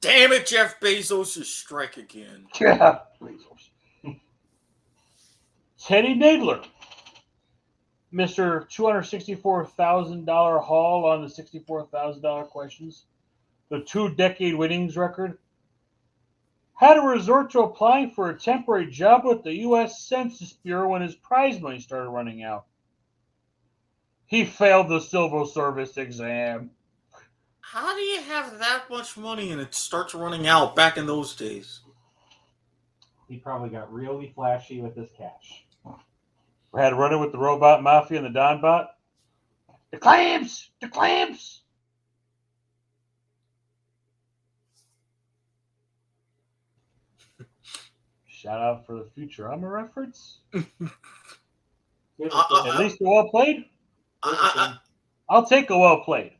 Damn it, Jeff Bezos is strike again. Yeah, Bezos. Teddy Nadler. Mr. $264,000 haul on the $64,000 questions, the 2-decade winnings record, had to resort to applying for a temporary job with the U.S. Census Bureau when his prize money started running out. He failed the civil service exam. How do you have that much money and it starts running out back in those days? He probably got really flashy with his cash. We had to run it with the Robot Mafia and the Don Bot. The clams! The clams! Shout out for the Futurama reference. At least a well played. I'll take a well played.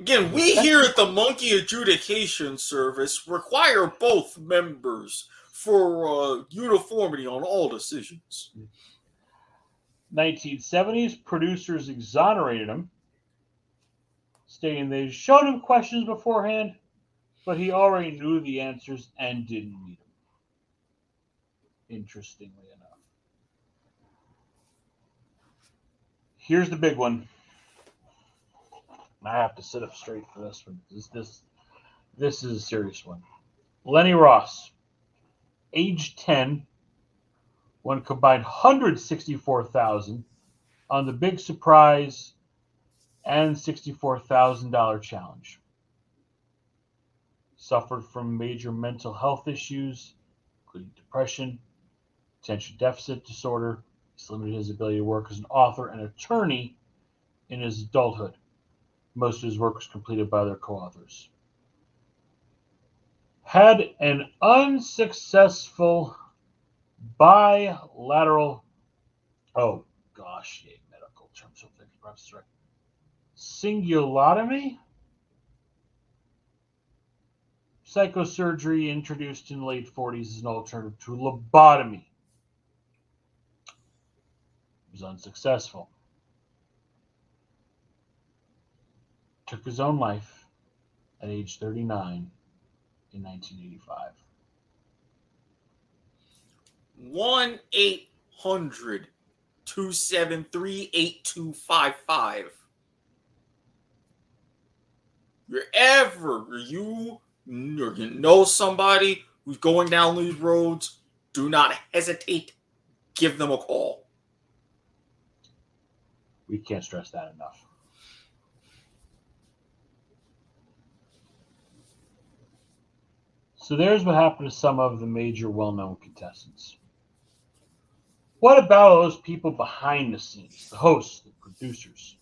Again, we here at the Monkey Adjudication Service require both members for uniformity on all decisions. 1970s, producers exonerated him, stating they showed him questions beforehand, but he already knew the answers and didn't need them. Interestingly enough. Here's the big one. I have to sit up straight for this one. This is a serious one. Lenny Ross, age 10, won combined $164,000 on the Big Surprise and $64,000 challenge. Suffered from major mental health issues, including depression, attention deficit disorder. This limited his ability to work as an author and attorney in his adulthood. Most of his work was completed by their co-authors. Had an unsuccessful bilateral, medical terms of things, perhaps right. Cingulotomy? Psychosurgery introduced in the late 40s as an alternative to lobotomy. It was unsuccessful. Took his own life at age 39 in 1985. 1-800-273-8255. You know somebody who's going down these roads, do not hesitate. Give them a call. We can't stress that enough. So there's what happened to some of the major well-known contestants. What about all those people behind the scenes? The hosts, the producers.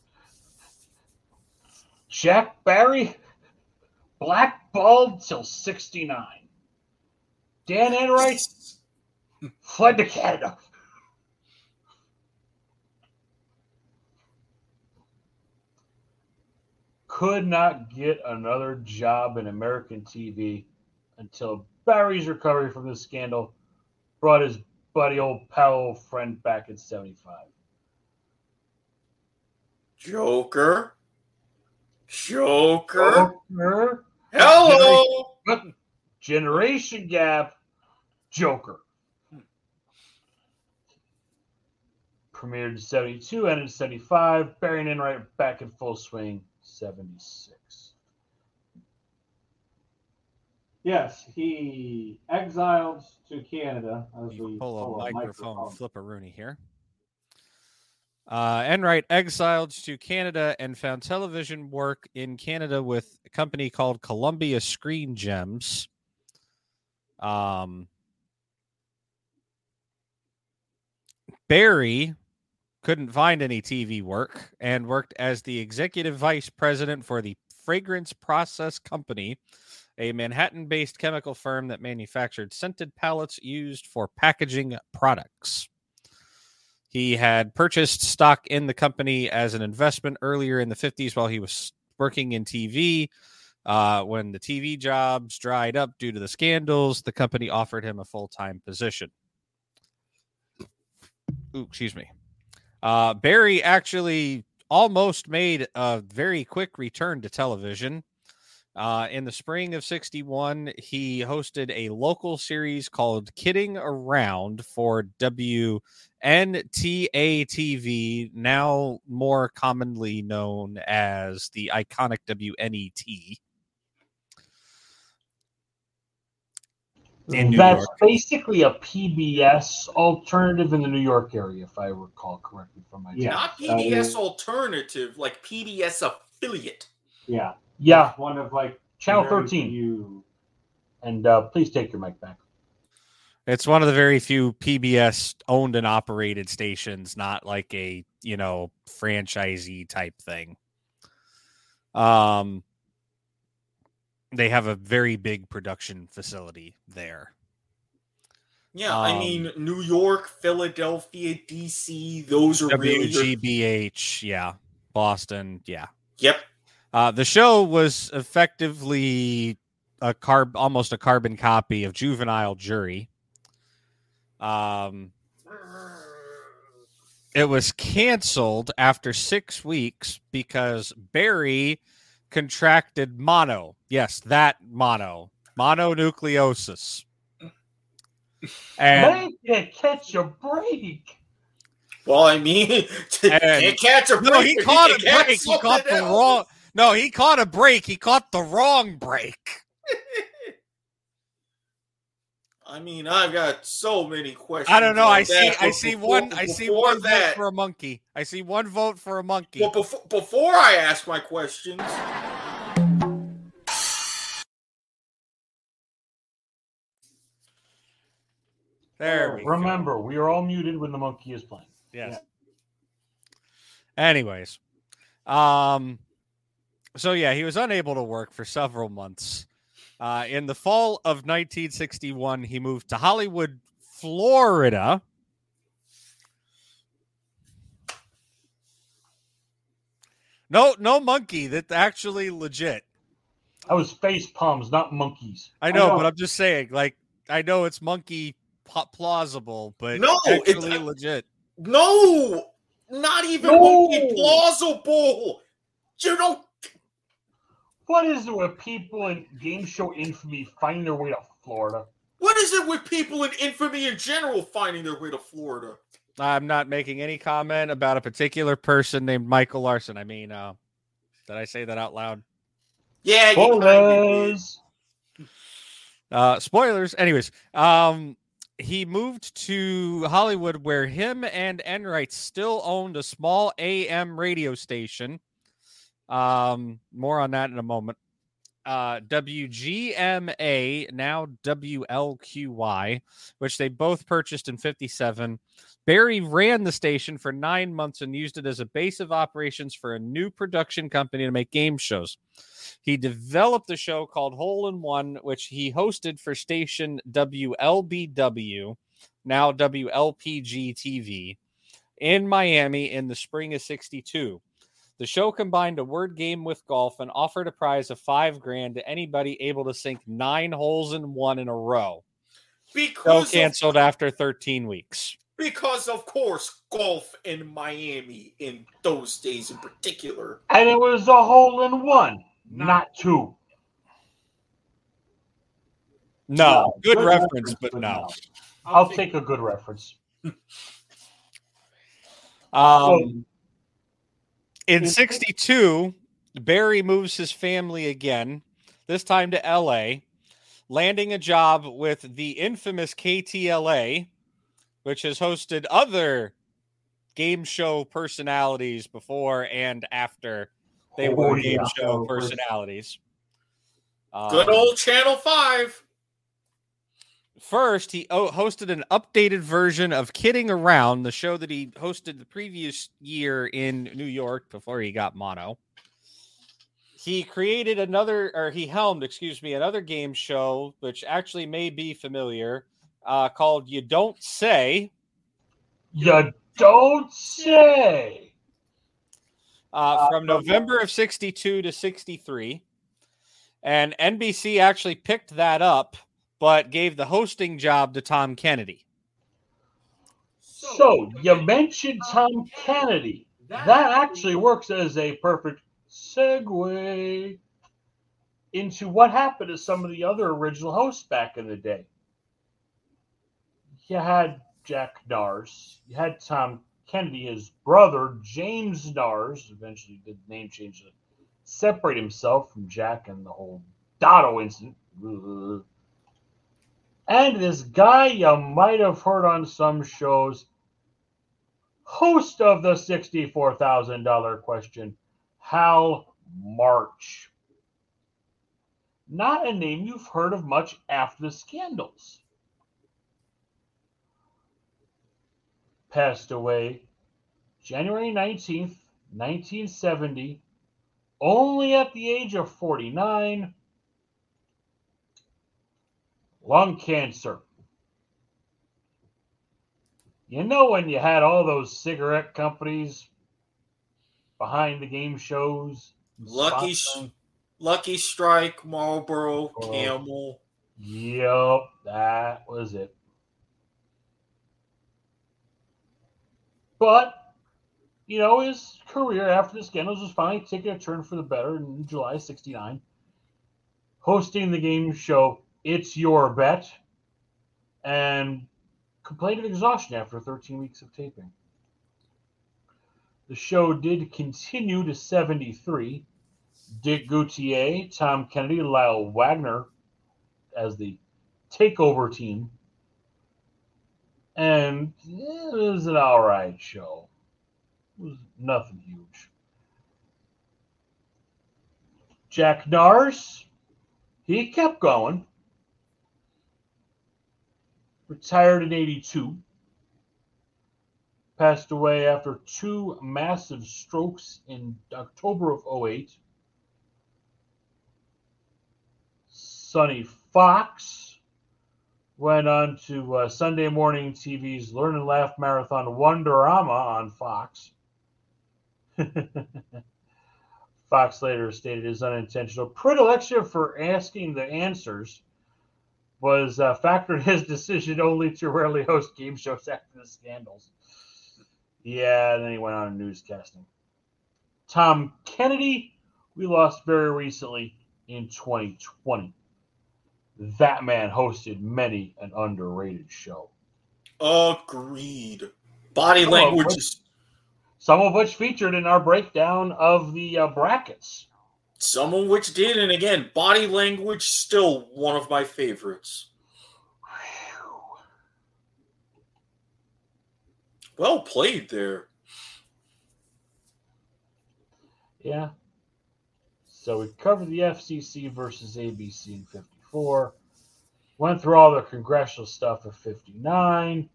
Jack Barry, blackballed till 69. Dan Enright, fled to Canada. Could not get another job in American TV until Barry's recovery from the scandal brought his buddy, old pal, old friend back in 75. Joker. Hello. Generation gap. Joker. Premiered in 72, ended in 75. Barry and Enright back in full swing, 76. Yes, he exiled to Canada. As we pull a microphone flip-a-rooney here. Enright exiled to Canada and found television work in Canada with a company called Columbia Screen Gems. Barry couldn't find any TV work and worked as the executive vice president for the Fragrance Process Company, a Manhattan-based chemical firm that manufactured scented pallets used for packaging products. He had purchased stock in the company as an investment earlier in the 50s while he was working in TV. When the TV jobs dried up due to the scandals, the company offered him a full-time position. Barry actually almost made a very quick return to television. In the spring of 61, he hosted a local series called Kidding Around for WNTA-TV, now more commonly known as the iconic WNET. That's basically a PBS alternative in the New York area, if I recall correctly from my Not PBS alternative, like PBS affiliate. Yeah. Yeah, one of like Channel 13. And please take your mic back. It's one of the very few PBS owned and operated stations, not like a, you know, franchisee type thing. They have a very big production facility there. Yeah, I mean, New York, Philadelphia, DC, those are WGBH, yeah. Boston, yeah. Yep. The show was effectively almost a carbon copy of Juvenile Jury. It was canceled after 6 weeks because Barry contracted mono. Yes, that mono. Mononucleosis. And they catch a break. Well, I mean, they catch a break. No, he caught a break. He caught the wrong. No, he caught a break. He caught the wrong break. I mean, I've got so many questions. I don't know. I see one vote for a monkey. I see one vote for a monkey. Well, before I ask my questions, Remember, we are all muted when the monkey is playing. Yes. Yeah. Anyways, so yeah, he was unable to work for several months. In the fall of 1961, he moved to Hollywood, Florida. No monkey. That's actually legit. I was face palms, not monkeys. I know, but I'm just saying, like, I know it's monkey plausible, but no, it's legit. No, not even monkey plausible. You don't. What is it with people in game show infamy finding their way to Florida? What is it with people in infamy in general finding their way to Florida? I'm not making any comment about a particular person named Michael Larson. I mean, did I say that out loud? Yeah, spoilers. Spoilers. Anyways, he moved to Hollywood, where him and Enright still owned a small AM radio station. More on that in a moment. WGMA, now WLQY, which they both purchased in 57. Barry ran the station for 9 months and used it as a base of operations for a new production company to make game shows. He developed a show called Hole in One, which he hosted for station WLBW, now WLPG-TV, in Miami in the spring of 62. The show combined a word game with golf and offered a prize of $5,000 to anybody able to sink 9 holes in 1 in a row. Because canceled after 13 weeks. Because, of course, golf in Miami in those days in particular. And it was a hole-in-one, not two. No, good reference, but no. I'll take a good reference. In 62, Barry moves his family again, this time to LA, landing a job with the infamous KTLA, which has hosted other game show personalities before and after they were game show personalities. Good old Channel 5. First, he hosted an updated version of Kidding Around, the show that he hosted the previous year in New York before he got mono. He helmed another game show, which actually may be familiar, called You Don't Say. You Don't Say! From November of 62 to 63. And NBC actually picked that up, but gave the hosting job to Tom Kennedy. So, you mentioned Tom Kennedy. That actually works as a perfect segue into what happened to some of the other original hosts back in the day. You had Jack Narz. You had Tom Kennedy. His brother, James Narz, eventually did the name change to separate himself from Jack and the whole Dotto incident. And this guy you might have heard on some shows, host of the $64,000 question, Hal March. Not a name you've heard of much after the scandals. Passed away January 19th, 1970, only at the age of 49. Lung cancer. You know, when you had all those cigarette companies behind the game shows. Lucky Strike, Marlboro, Camel. Yep, that was it. But, you know, his career after the scandals was finally taking a turn for the better in July '69, hosting the game show It's Your Bet, and complained of exhaustion after 13 weeks of taping. The show did continue to 73. Dick Gautier, Tom Kennedy, Lyle Wagner as the takeover team. And it was an all right show. It was nothing huge. Jack Narz, he kept going. Retired in 82. Passed away after two massive strokes in October of 2008. Sonny Fox went on to Sunday morning TV's Learn and Laugh Marathon Wonderama on Fox. Fox later stated his unintentional predilection for asking the answers was a factor in his decision only to rarely host game shows after the scandals. Yeah, and then he went on to newscasting. Tom Kennedy, we lost very recently in 2020. That man hosted many an underrated show. Agreed. Body language. Some of which featured in our breakdown of the brackets. Some of which did. And again, body language, still one of my favorites. Well played there. Yeah. So we covered the FCC versus ABC in 50. Went through all the congressional stuff at 59.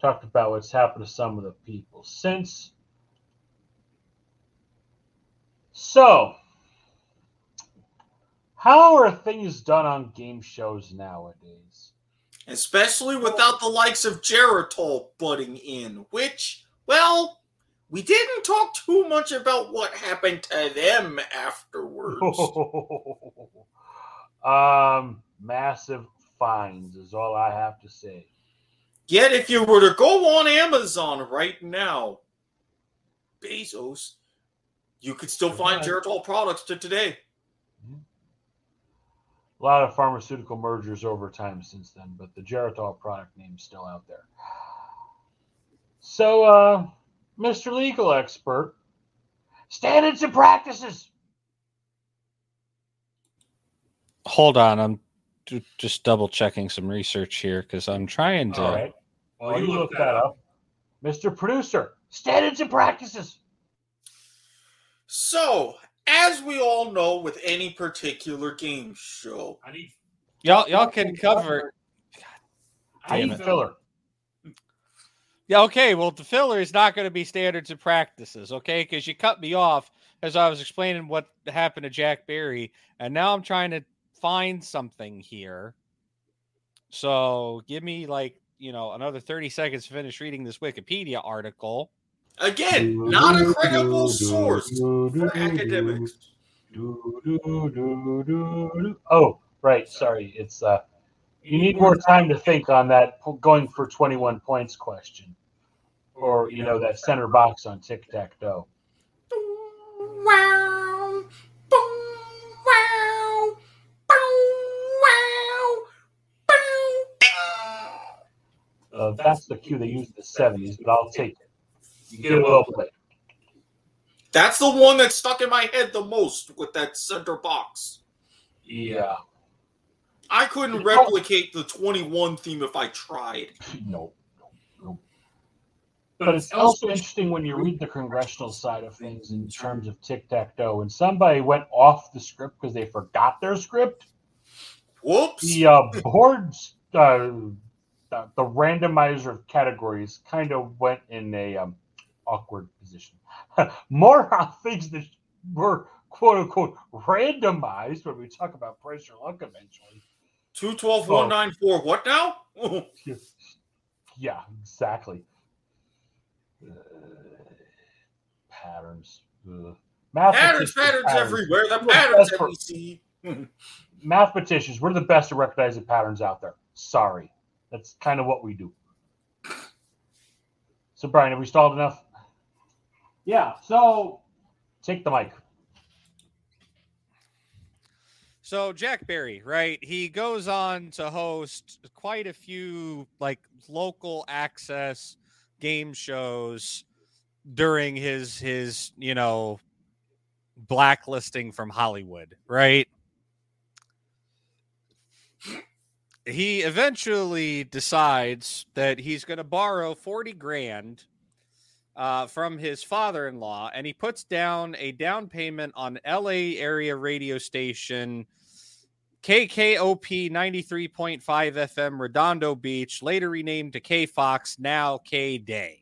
Talked about what's happened to some of the people since. So, how are things done on game shows nowadays? Especially without the likes of Geritol butting in, which, well, we didn't talk too much about what happened to them afterwards. Massive fines is all I have to say. Yet if you were to go on Amazon right now, Bezos, you could still find Geritol products to today. A lot of pharmaceutical mergers over time since then, but the Geritol product name's still out there. So, Mr. Legal Expert, standards and practices. Hold on, I'm just double-checking some research here because I'm trying to... All right. Well, you look that up. Mr. Producer, standards and practices. So, as we all know with any particular game show... Y'all can cover... I need filler. Yeah, okay, well, the filler is not going to be standards and practices, okay? Because you cut me off as I was explaining what happened to Jack Barry, and now I'm trying to find something here. So give me another 30 seconds to finish reading this Wikipedia article. Again, not a credible source for academics. Oh, right. Sorry. It's you need more time to think on that going for 21 points question. Or, that center box on Tic Tac Dough. Wow. Boom. Wow. That's the cue they used in the 70s, but I'll take it. You get it well played. That's the one that stuck in my head the most with that center box. Yeah. I couldn't replicate the 21 theme if I tried. No. But it's also interesting when you read the congressional side of things in terms of Tic Tac Dough. And somebody went off the script because they forgot their script. Whoops. The boards, the randomizer of categories kind of went in a awkward position. More on things that were "quote unquote" randomized when we talk about Price Your Luck eventually. 212,194. What now? Yeah, exactly. Patterns. Patterns everywhere. The patterns that we see. Mathematicians, we're the best at recognizing patterns out there. Sorry, that's kind of what we do. So, Brian, have we stalled enough? Yeah. So, take the mic. So Jack Barry, right? He goes on to host quite a few like local access game shows during his blacklisting from Hollywood, right? He eventually decides that he's going to borrow $40,000 from his father-in-law, and he puts down a down payment on LA area radio station KKOP 93.5 FM Redondo Beach, later renamed to K-Fox, now K-Day.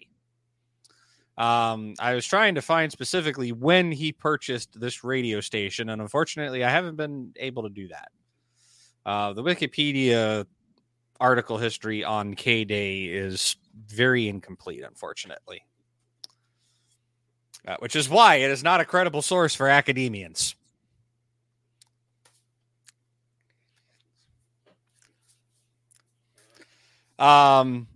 I was trying to find specifically when he purchased this radio station, and unfortunately I haven't been able to do that. The Wikipedia article history on K-Day is very incomplete, unfortunately. Which is why it is not a credible source for academians. In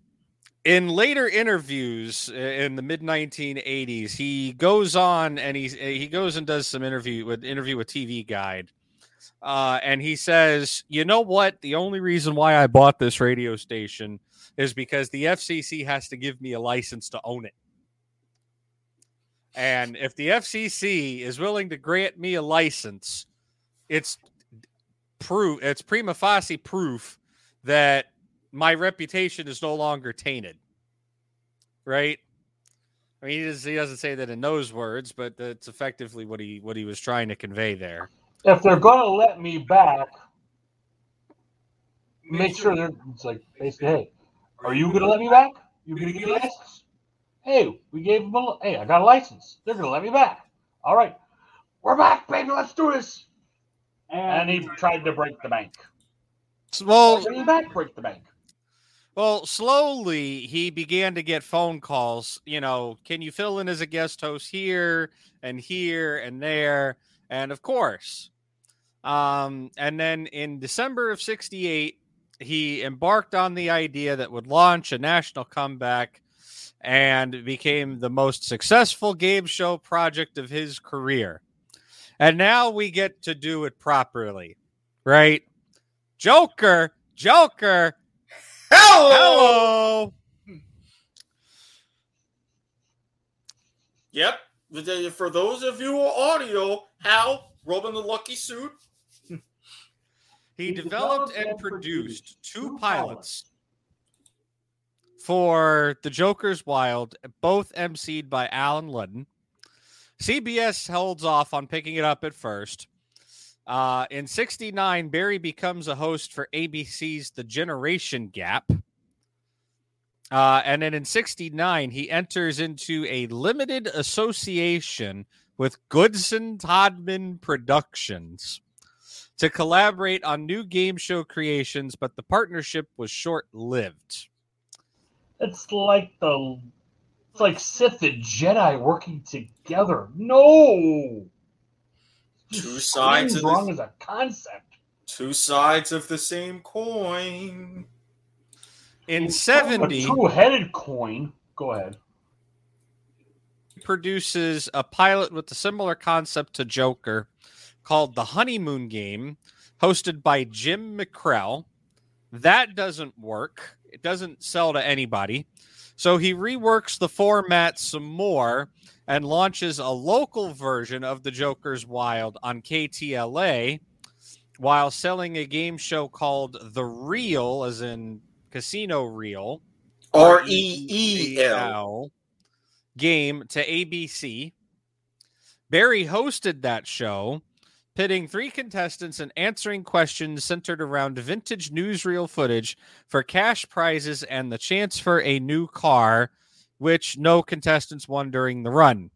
later interviews in the mid-1980s, he goes on and he goes and does some interview with TV Guide. And he says, you know what? The only reason why I bought this radio station is because the FCC has to give me a license to own it. And if the FCC is willing to grant me a license, it's prima facie proof that my reputation is no longer tainted. Right? I mean, he doesn't say that in those words, but that's effectively what he was trying to convey there. If they're going to let me back, make sure it's like, basically, hey, are you going to let me back? You going to give me a license? Hey, we gave them I got a license. They're going to let me back. All right. We're back, baby. Let's do this. And he tried to break the bank. Break the bank. Well, slowly he began to get phone calls. Can you fill in as a guest host here and here and there? And of course, and then in December of 1968, he embarked on the idea that would launch a national comeback and became the most successful game show project of his career. And now we get to do it properly, right? Joker. Hello. Yep. For those of you on audio, Hal, rubbing the lucky suit. He developed and produced two pilots for the Joker's Wild, both emceed by Alan Ludden. CBS holds off on picking it up at first. In 1969, Barry becomes a host for ABC's The Generation Gap. And then in 1969, he enters into a limited association with Goodson Todman Productions to collaborate on new game show creations, but the partnership was short-lived. It's like Sith and Jedi working together. No! Two sides of wrong as a concept. Two sides of the same coin. In 1970, a two-headed coin. Go ahead. Produces a pilot with a similar concept to Joker, called The Honeymoon Game, hosted by Jim McCrell. That doesn't work. It doesn't sell to anybody. So he reworks the format some more and launches a local version of the Joker's Wild on KTLA while selling a game show called The Reel, as in Casino Reel. R-E-E-L. Game to ABC. Barry hosted that show, pitting three contestants and answering questions centered around vintage newsreel footage for cash prizes and the chance for a new car, which no contestants won during the run.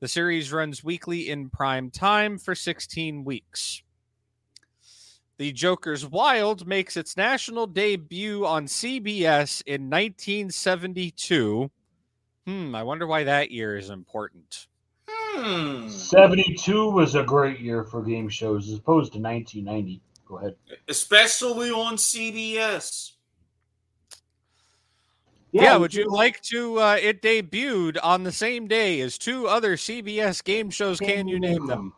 The series runs weekly in prime time for 16 weeks. The Joker's Wild makes its national debut on CBS in 1972. I wonder why that year is important. 72 was a great year for game shows as opposed to 1990. Go ahead. Especially on CBS. Yeah, would you like to? It debuted on the same day as two other CBS game shows. Can you name them?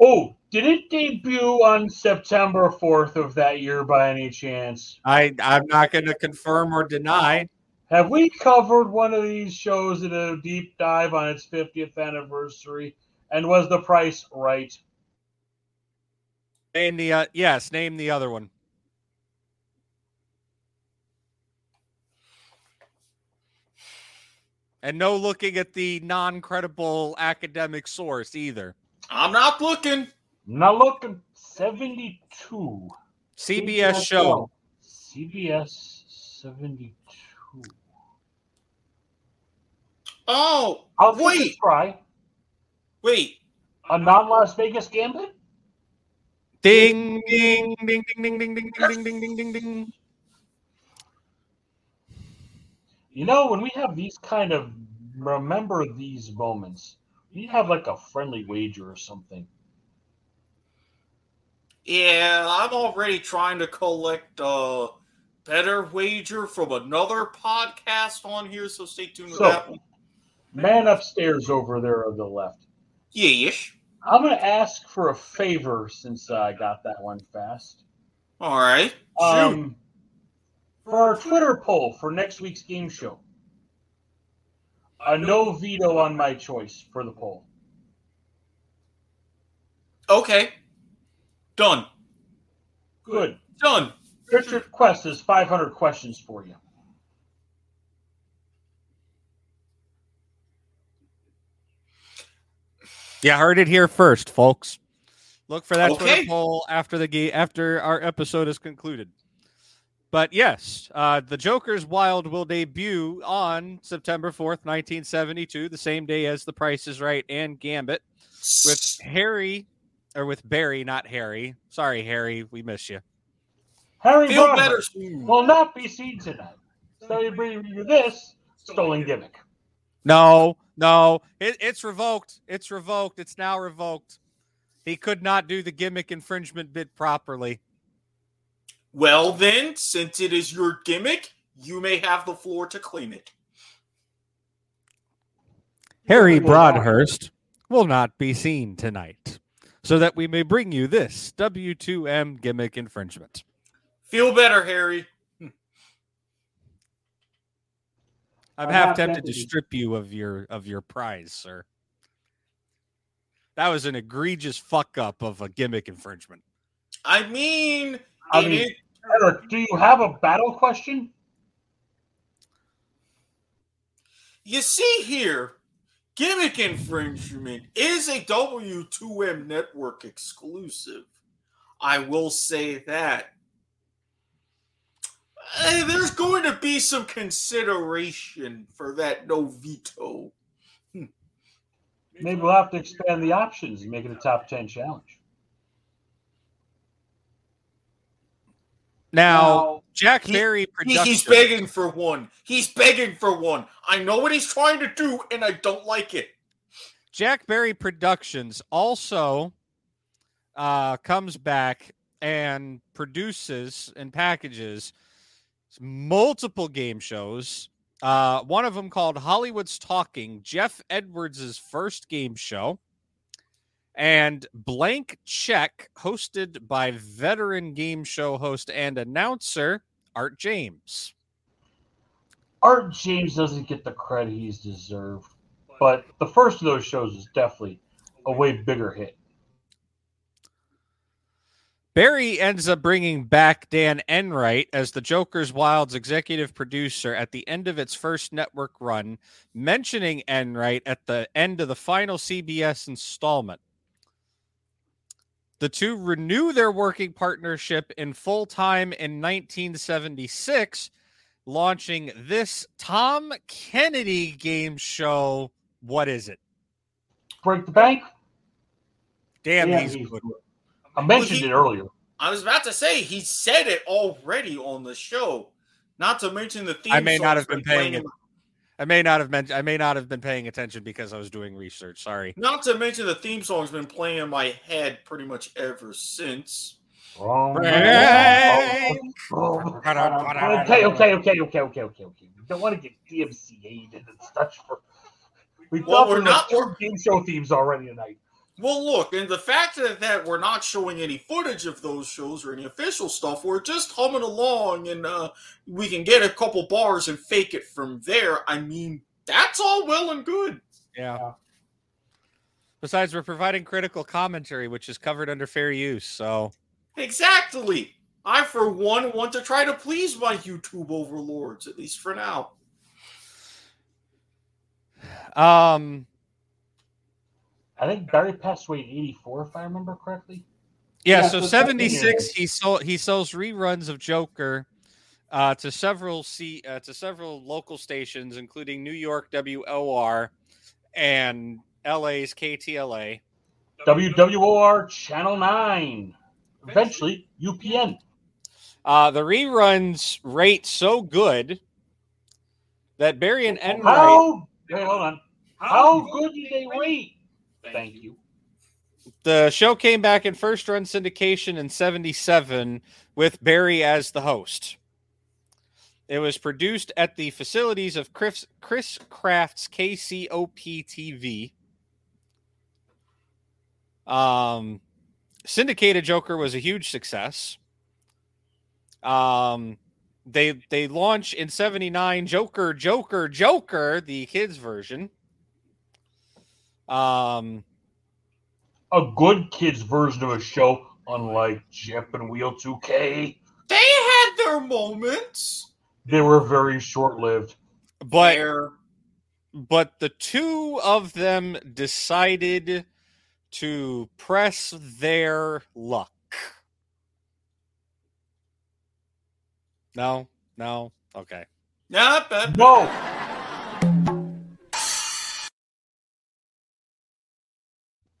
Oh, did it debut on September 4th of that year by any chance? I'm not going to confirm or deny. Have we covered one of these shows in a deep dive on its 50th anniversary? And was the price right? Yes, name the other one. And no looking at the non-credible academic source either. I'm not looking. Not looking. 72. CBS show. CBS 72. Oh, wait. Wait. A non-Las Vegas gambit? Ding, ding, ding, ding, ding, ding, ding, ding, ding, ding, ding, ding. You know, when we have these kind of remember these moments, we have like a friendly wager or something. Yeah, I'm already trying to collect a better wager from another podcast on here, so stay tuned to that one. Man upstairs over there on the left. Yes. I'm going to ask for a favor since I got that one fast. All right. Shoot. For our Twitter poll for next week's game show, a no veto on my choice for the poll. Okay. Done. Good. Done. Richard Quest has 500 questions for you. Yeah, heard it here first, folks. Look for that Twitter poll after our episode is concluded. But yes, the Joker's Wild will debut on September 4th, 1972, the same day as The Price is Right and Gambit, with Barry, not Harry. Sorry, Harry, we miss you. Harry Potter will not be seen tonight. So you bring you this stolen gimmick. No, it's revoked. It's revoked. It's now revoked. He could not do the gimmick infringement bid properly. Well, then, since it is your gimmick, you may have the floor to claim it. Harry Broadhurst will not be seen tonight, so that we may bring you this W2M gimmick infringement. Feel better, Harry. I'm half tempted to strip you of your prize, sir. That was an egregious fuck-up of a gimmick infringement. I mean, Eric, do you have a battle question? You see here, gimmick infringement is a W2M network exclusive. I will say that. There's going to be some consideration for that no veto. Maybe we'll have to expand the options and make it a top 10 challenge. Now, Jack Barry Productions. He's begging for one. He's begging for one. I know what he's trying to do, and I don't like it. Jack Barry Productions also comes back and produces and packages multiple game shows. One of them called Hollywood's Talking, Jeff Edwards' first game show. And Blank Check, hosted by veteran game show host and announcer Art James. Art James doesn't get the credit he's deserved, but the first of those shows is definitely a way bigger hit. Barry ends up bringing back Dan Enright as the Joker's Wild's executive producer at the end of its first network run, mentioning Enright at the end of the final CBS installment. The two renew their working partnership in full time in 1976, launching this Tom Kennedy game show. What is it? Break the Bank. Damn, he's good. I mentioned it earlier. I was about to say, he said it already on the show. Not to mention the theme. I may not have been paying attention because I was doing research. Sorry. Not to mention the theme song's been playing in my head pretty much ever since. Okay. We don't want to get DMCA'd and such. We're not game show themes already tonight. Well, look, and the fact that we're not showing any footage of those shows or any official stuff, we're just humming along, and we can get a couple bars and fake it from there. I mean, that's all well and good. Yeah. Besides, we're providing critical commentary, which is covered under fair use, so... Exactly. I, for one, want to try to please my YouTube overlords, at least for now. I think Barry passed away in 84, if I remember correctly. Yeah, so 76, he sells reruns of Joker to several local stations, including New York WOR and LA's KTLA. WWOR Channel 9. Eventually, UPN. The reruns rate so good that Barry and Enright... How good did they rate? Thank you. The show came back in first run syndication in 77 with Barry as the host. It was produced at the facilities of Chris Kraft's KCOP TV. Syndicated Joker was a huge success. They launch in 79 Joker, the kids version. A good kids version of a show, unlike Jep and Wheel 2K. They had their moments. They were very short-lived. But the two of them decided to press their luck. No. Okay. No.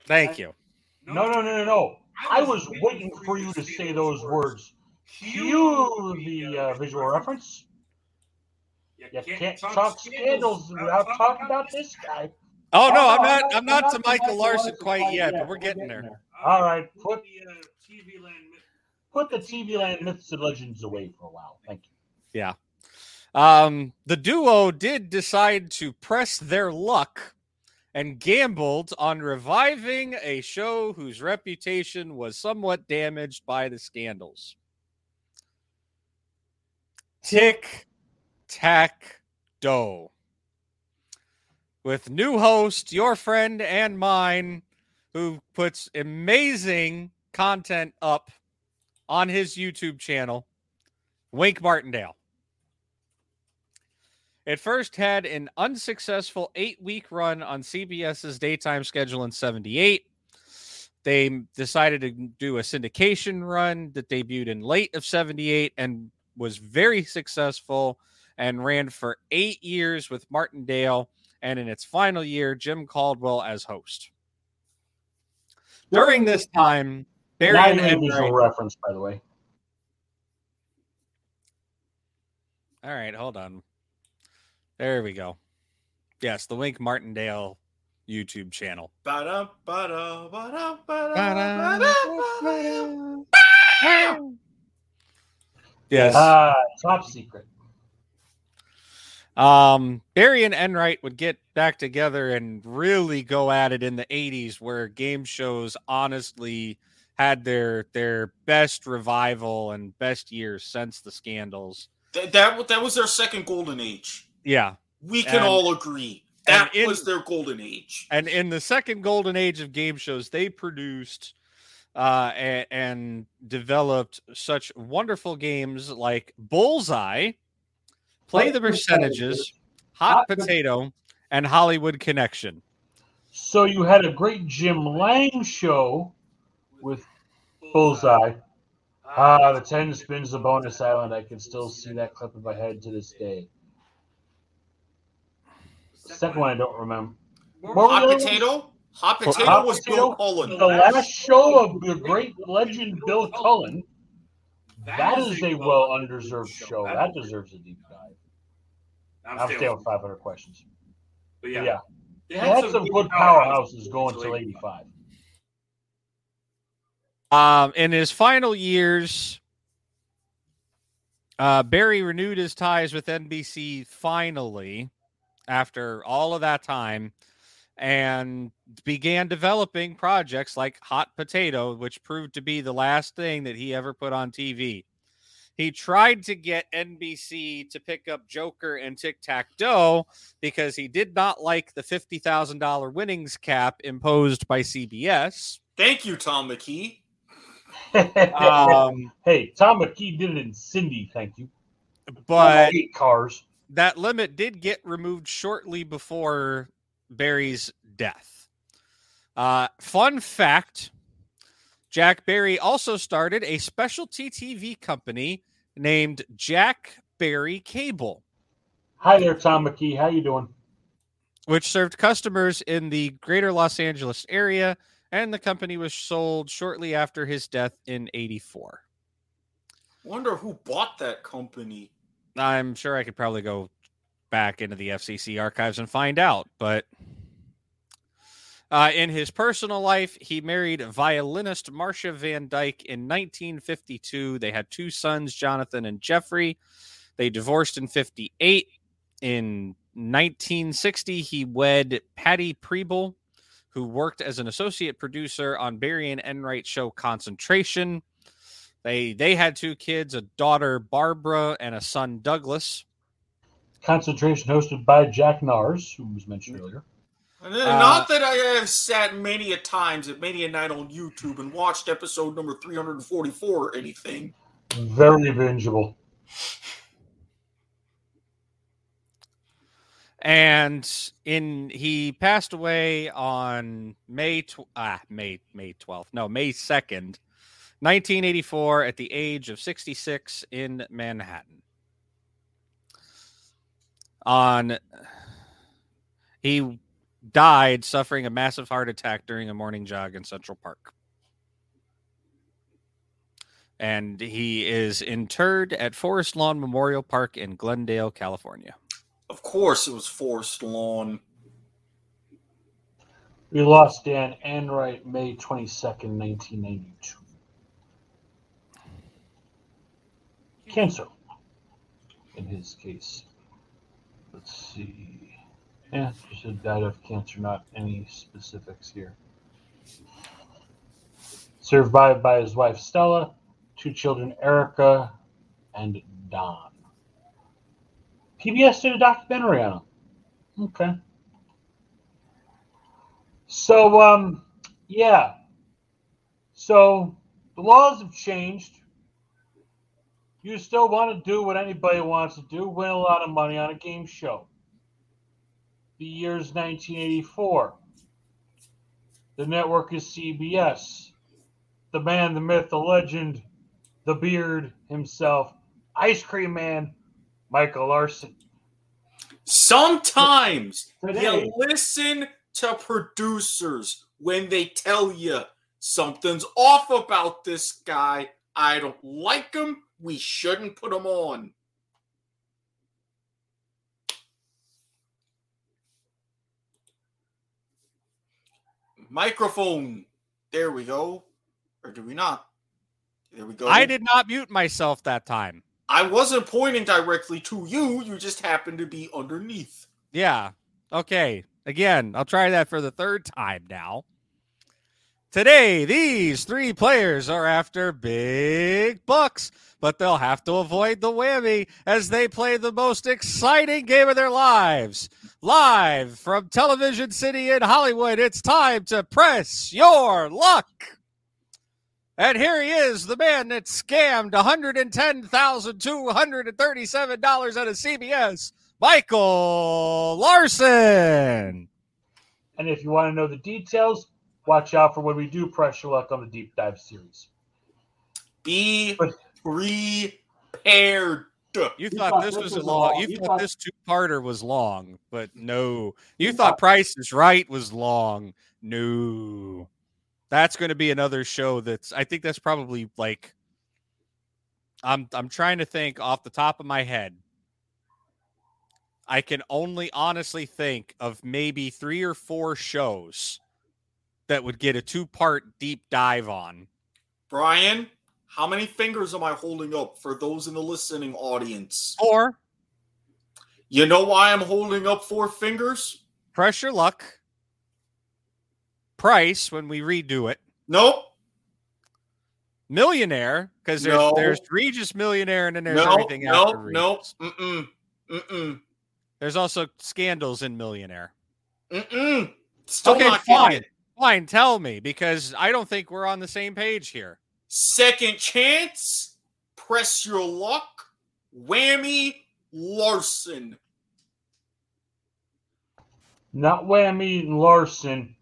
Thank you. No. I was waiting for you to say those words. Cue the visual reference. You can't talk scandals without talking about this guy. Oh, no, I'm not to Michael Larson quite yet, but we're getting there. All right. Put the TV Land myths and legends away for a while. Thank you. Yeah. The duo did decide to press their luck and gambled on reviving a show whose reputation was somewhat damaged by the scandals. Tic Tac Dough. With new host, your friend and mine, who puts amazing content up on his YouTube channel, Wink Martindale. It first had an unsuccessful 8-week run on CBS's daytime schedule in 78. They decided to do a syndication run that debuted in late of 78 and was very successful and ran for 8 years with Martindale. And in its final year, Jim Caldwell as host. During this time, Barry and Enright... reference, by the way. All right, hold on. There we go. Yes, the Wink Martindale YouTube channel. Yes. Top secret. Barry and Enright would get back together and really go at it in the 80s, where game shows honestly had their best revival and best years since the scandals. That was their second golden age. Yeah. We can all agree that was their golden age. And in the second golden age of game shows, they produced and developed such wonderful games like Bullseye, Play the Percentages, Hot Potato, and Hollywood Connection. So you had a great Jim Lang show with Bullseye. The 10 spins the bonus island. I can still see that clip in my head to this day. The second one I don't remember. Hot Potato was Bill Cullen. The last show of the great legend Bill Cullen. That is a well-undeserved show. That deserves a deep dive. I'm staying with 500 questions. But yeah. They had some good powerhouses going until 85. In his final years, Barry renewed his ties with NBC finally after all of that time and began developing projects like Hot Potato, which proved to be the last thing that he ever put on TV. He tried to get NBC to pick up Joker and Tic Tac Dough because he did not like the $50,000 winnings cap imposed by CBS. Thank you, Tom McKee. Hey, Tom McKee did it in Cindy, thank you. But cars. That limit did get removed shortly before Barry's death. Fun fact, Jack Barry also started a specialty TV company named Jack Barry Cable. Hi there, Tom McKee. How you doing? Which served customers in the greater Los Angeles area, and the company was sold shortly after his death in 1984. Wonder who bought that company. I'm sure I could probably go back into the FCC archives and find out, but... in his personal life, he married violinist Marcia Van Dyke in 1952. They had two sons, Jonathan and Jeffrey. They divorced in 1958. In 1960, he wed Patty Preble, who worked as an associate producer on Barry and Enright's show Concentration. They had two kids, a daughter, Barbara, and a son, Douglas. Concentration hosted by Jack Narz, who was mentioned earlier. Not that I have sat many a times at many a night on YouTube and watched episode number 344 or anything. Very bingeable. And he passed away on May 2nd, 1984, at the age of 66 in Manhattan. He died suffering a massive heart attack during a morning jog in Central Park. And he is interred at Forest Lawn Memorial Park in Glendale, California. Of course it was Forest Lawn. We lost Dan Enright May 22nd, 1992. Cancer, in his case. Let's see. Yeah, she said died of cancer, not any specifics here. Survived by his wife, Stella, two children, Erica, and Don. PBS did a documentary on him. Okay. So, yeah. So, the laws have changed. You still want to do what anybody wants to do, win a lot of money on a game show. The year's 1984. The network is CBS. The man, the myth, the legend, the beard himself, Ice Cream Man, Michael Larson. Sometimes you listen to producers when they tell you something's off about this guy. I don't like him. We shouldn't put him on. Microphone. There we go. Or do we not? There we go. I did not mute myself that time. I wasn't pointing directly to you. You just happened to be underneath. Yeah. Okay. Again, I'll try that for the third time now. Today, these three players are after big bucks, but they'll have to avoid the whammy as they play the most exciting game of their lives. Live from Television City in Hollywood, it's time to press your luck. And here he is, the man that scammed $110,237 out of CBS, Michael Larson. And if you want to know the details, watch out for when we do press your luck on the Deep Dive series. Be prepared. You thought this was long. You thought this two-parter was long, but no. You thought Price is Right was long. No. That's going to be another show that's, I think that's probably like, I'm trying to think off the top of my head. I can only honestly think of maybe 3 or 4 shows that would get a 2-part deep dive on. Brian, how many fingers am I holding up for those in the listening audience? 4. You know why I'm holding up 4 fingers? Press your luck. Price when we redo it. Nope. Millionaire, because there's Regis Millionaire and then there's everything else. Nope. There's also Scandals in Millionaire. Still okay, not fine. Fine, tell me, because I don't think we're on the same page here. Second Chance, Press Your Luck, Whammy, Larson. Not Whammy and Larson.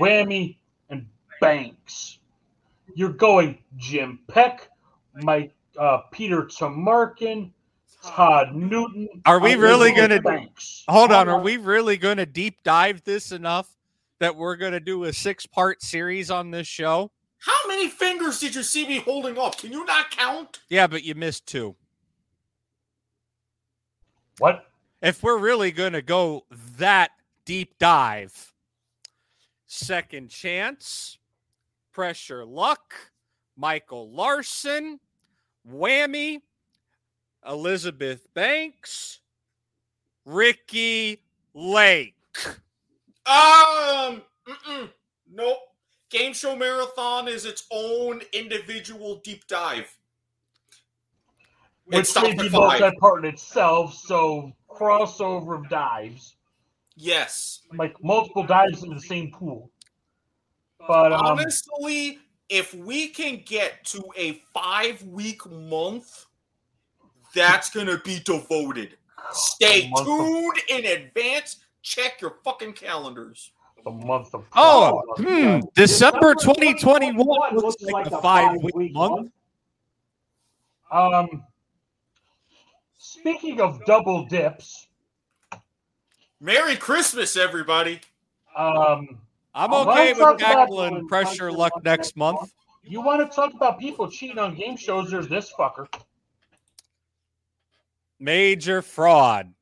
Whammy and Banks. You're going Jim Peck, Mike, Peter Tamarkin, Todd Newton. Are we really going to Banks? Hold on. Are we really going to deep dive this enough that we're going to do a 6-part series on this show? How many fingers did you see me holding up? Can you not count? Yeah, but you missed 2. What? If we're really going to go that deep dive. Second Chance, Pressure Luck, Michael Larson, Whammy, Elizabeth Banks, Ricky Lake. Nope. Game Show Marathon is its own individual deep dive. Which may be multi-part in itself, so crossover of dives. Yes. Like multiple dives into the same pool. But honestly, if we can get to a 5-week month, that's going to be devoted. Stay tuned in advance. Check your fucking calendars. The month of December 2021 looks like a 5-week month. Speaking of double dips, Merry Christmas, everybody. I'm okay with tackling Pressure Luck next month. You want to talk about people cheating on game shows? There's this fucker. Major fraud.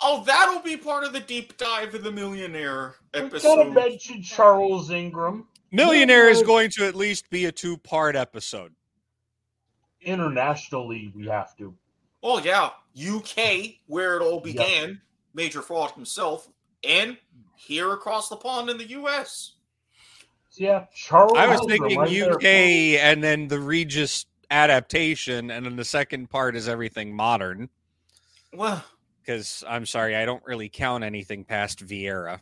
Oh, that'll be part of the deep dive of the Millionaire episode. We gotta mention Charles Ingram. Millionaire is going to at least be a 2-part episode. Internationally, we have to. Oh, yeah. UK, where it all began. Yep. Major fraud himself, and here across the pond in the U.S. Yeah, Charles. I was thinking UK, and then the Regis adaptation, and then the second part is everything modern. Well, because I'm sorry, I don't really count anything past Vieira.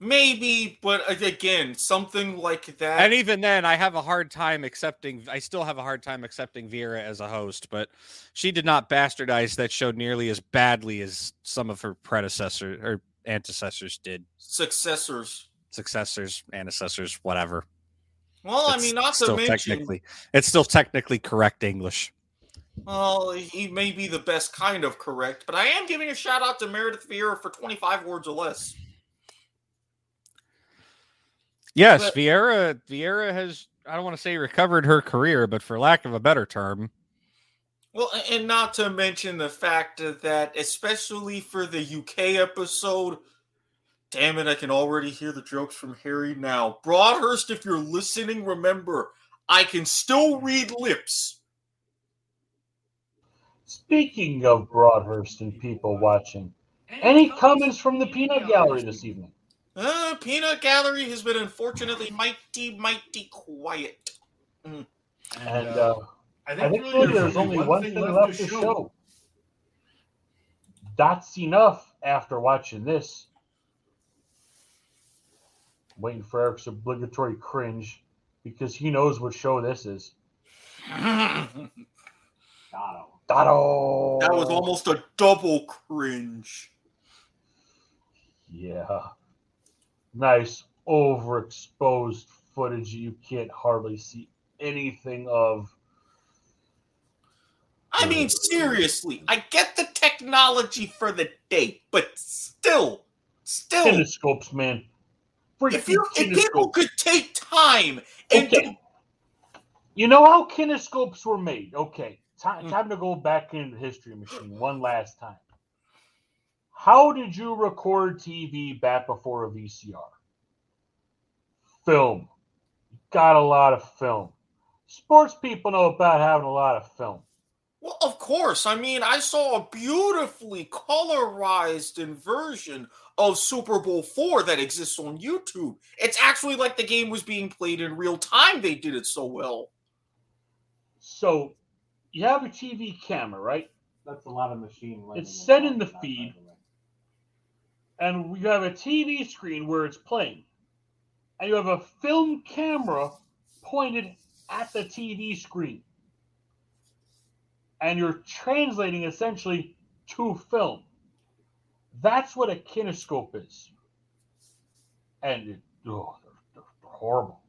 Maybe, but again, something like that. And even then, I still have a hard time accepting Vieira as a host, but she did not bastardize that show nearly as badly as some of her predecessors or antecessors did. Successors, antecessors, whatever. Well, I mean, not to mention, it's still technically correct English. Well, he may be the best kind of correct, but I am giving a shout out to Meredith Vieira for 25 words or less. Yes, but Vieira has, I don't want to say recovered her career, but for lack of a better term. Well, and not to mention the fact that, especially for the UK episode, damn it, I can already hear the jokes from Harry now. Broadhurst, if you're listening, remember, I can still read lips. Speaking of Broadhurst and people watching, any comments from the Peanut Gallery this evening? Peanut Gallery has been unfortunately mighty quiet. Mm. And I think really there's only one thing left to show. That's enough after watching this. Waiting for Eric's obligatory cringe because he knows what show this is. Dotto. That was almost a double cringe. Yeah. Nice overexposed footage you can't hardly see anything of. I mean, seriously, I get the technology for the day, but still. Kinescopes, man. If people could take time. And you know how kinescopes were made. Okay, time to go back into the history machine one last time. How did you record TV back before a VCR? Film. Got a lot of film. Sports people know about having a lot of film. Well, of course. I mean, I saw a beautifully colorized inversion of Super Bowl IV that exists on YouTube. It's actually like the game was being played in real time. They did it so well. So you have a TV camera, right? That's a lot of machine learning. It's set in the feed. And you have a TV screen where it's playing. And you have a film camera pointed at the TV screen. And you're translating essentially to film. That's what a kinescope is. And they're horrible.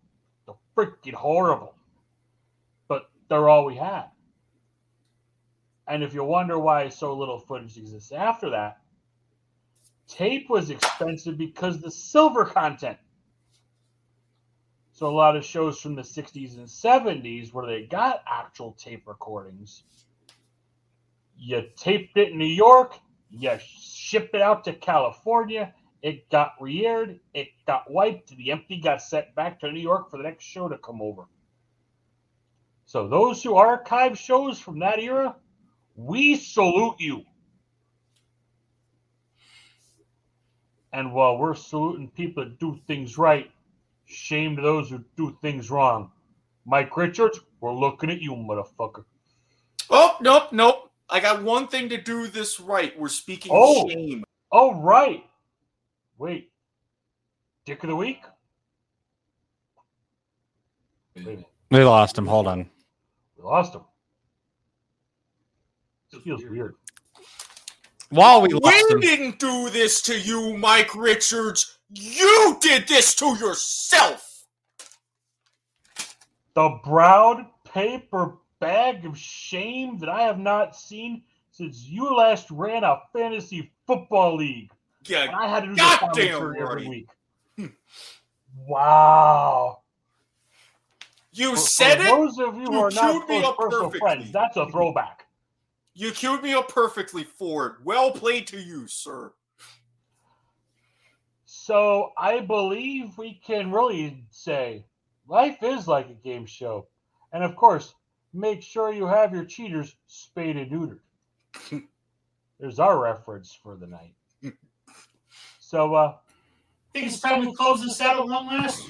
They're freaking horrible. But they're all we had. And if you wonder why so little footage exists after that, tape was expensive because the silver content. So a lot of shows from the 60s and 70s where they got actual tape recordings, you taped it in New York, you shipped it out to California, it got re-aired, it got wiped, the empty got sent back to New York for the next show to come over. So those who archive shows from that era, we salute you. And while we're saluting people that do things right, shame to those who do things wrong. Mike Richards, we're looking at you, motherfucker. Oh, nope. I got one thing to do this right. We're speaking shame. Oh, right. Wait. Dick of the week? We lost him. Hold on. We lost him. It feels weird. While we didn't do this to you, Mike Richards. You did this to yourself. The brown paper bag of shame that I have not seen since you last ran a fantasy football league. Yeah, and I had to do the commentary every week. Wow. You said it. Those of you who are not close personal friends, that's a throwback. You queued me up perfectly for it. Well played to you, sir. So I believe we can really say life is like a game show. And, of course, make sure you have your cheaters spayed and neutered. There's our reference for the night. So, think it's time to close this out one last.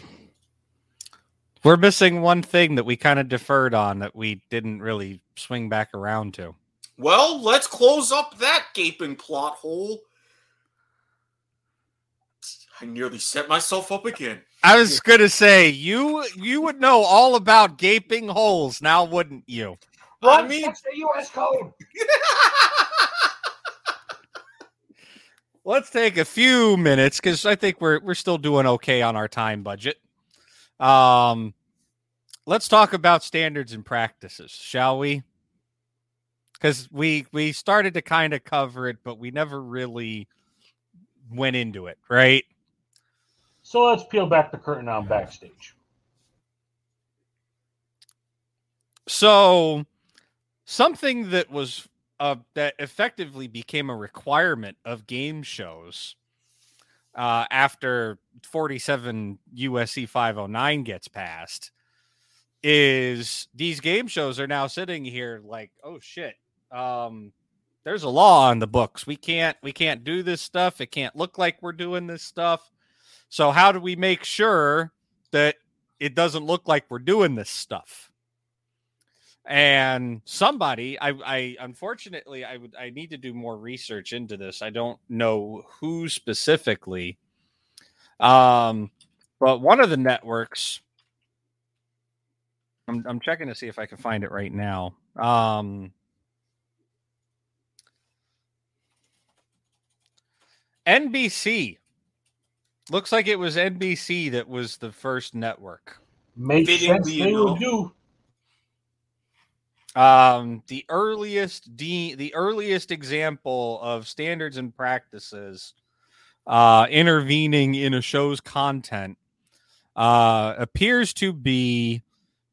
We're missing one thing that we kind of deferred on that we didn't really swing back around to. Well, let's close up that gaping plot hole. I nearly set myself up again. I was going to say, you would know all about gaping holes now, wouldn't you? I mean, that's the U.S. code. Let's take a few minutes because I think we're still doing okay on our time budget. Let's talk about standards and practices, shall we? Because we started to kind of cover it, but we never really went into it, right? So let's peel back the curtain on Backstage. So something that was that effectively became a requirement of game shows after 47 USC 509 gets passed is these game shows are now sitting here like, oh, shit. There's a law on the books. We can't do this stuff. It can't look like we're doing this stuff. So how do we make sure that it doesn't look like we're doing this stuff? And somebody, I need to do more research into this. I don't know who specifically, but one of the networks, I'm checking to see if I can find it right now. NBC. Looks like it was NBC that was the first network. Makes sense. They will do. The earliest example of standards and practices intervening in a show's content appears to be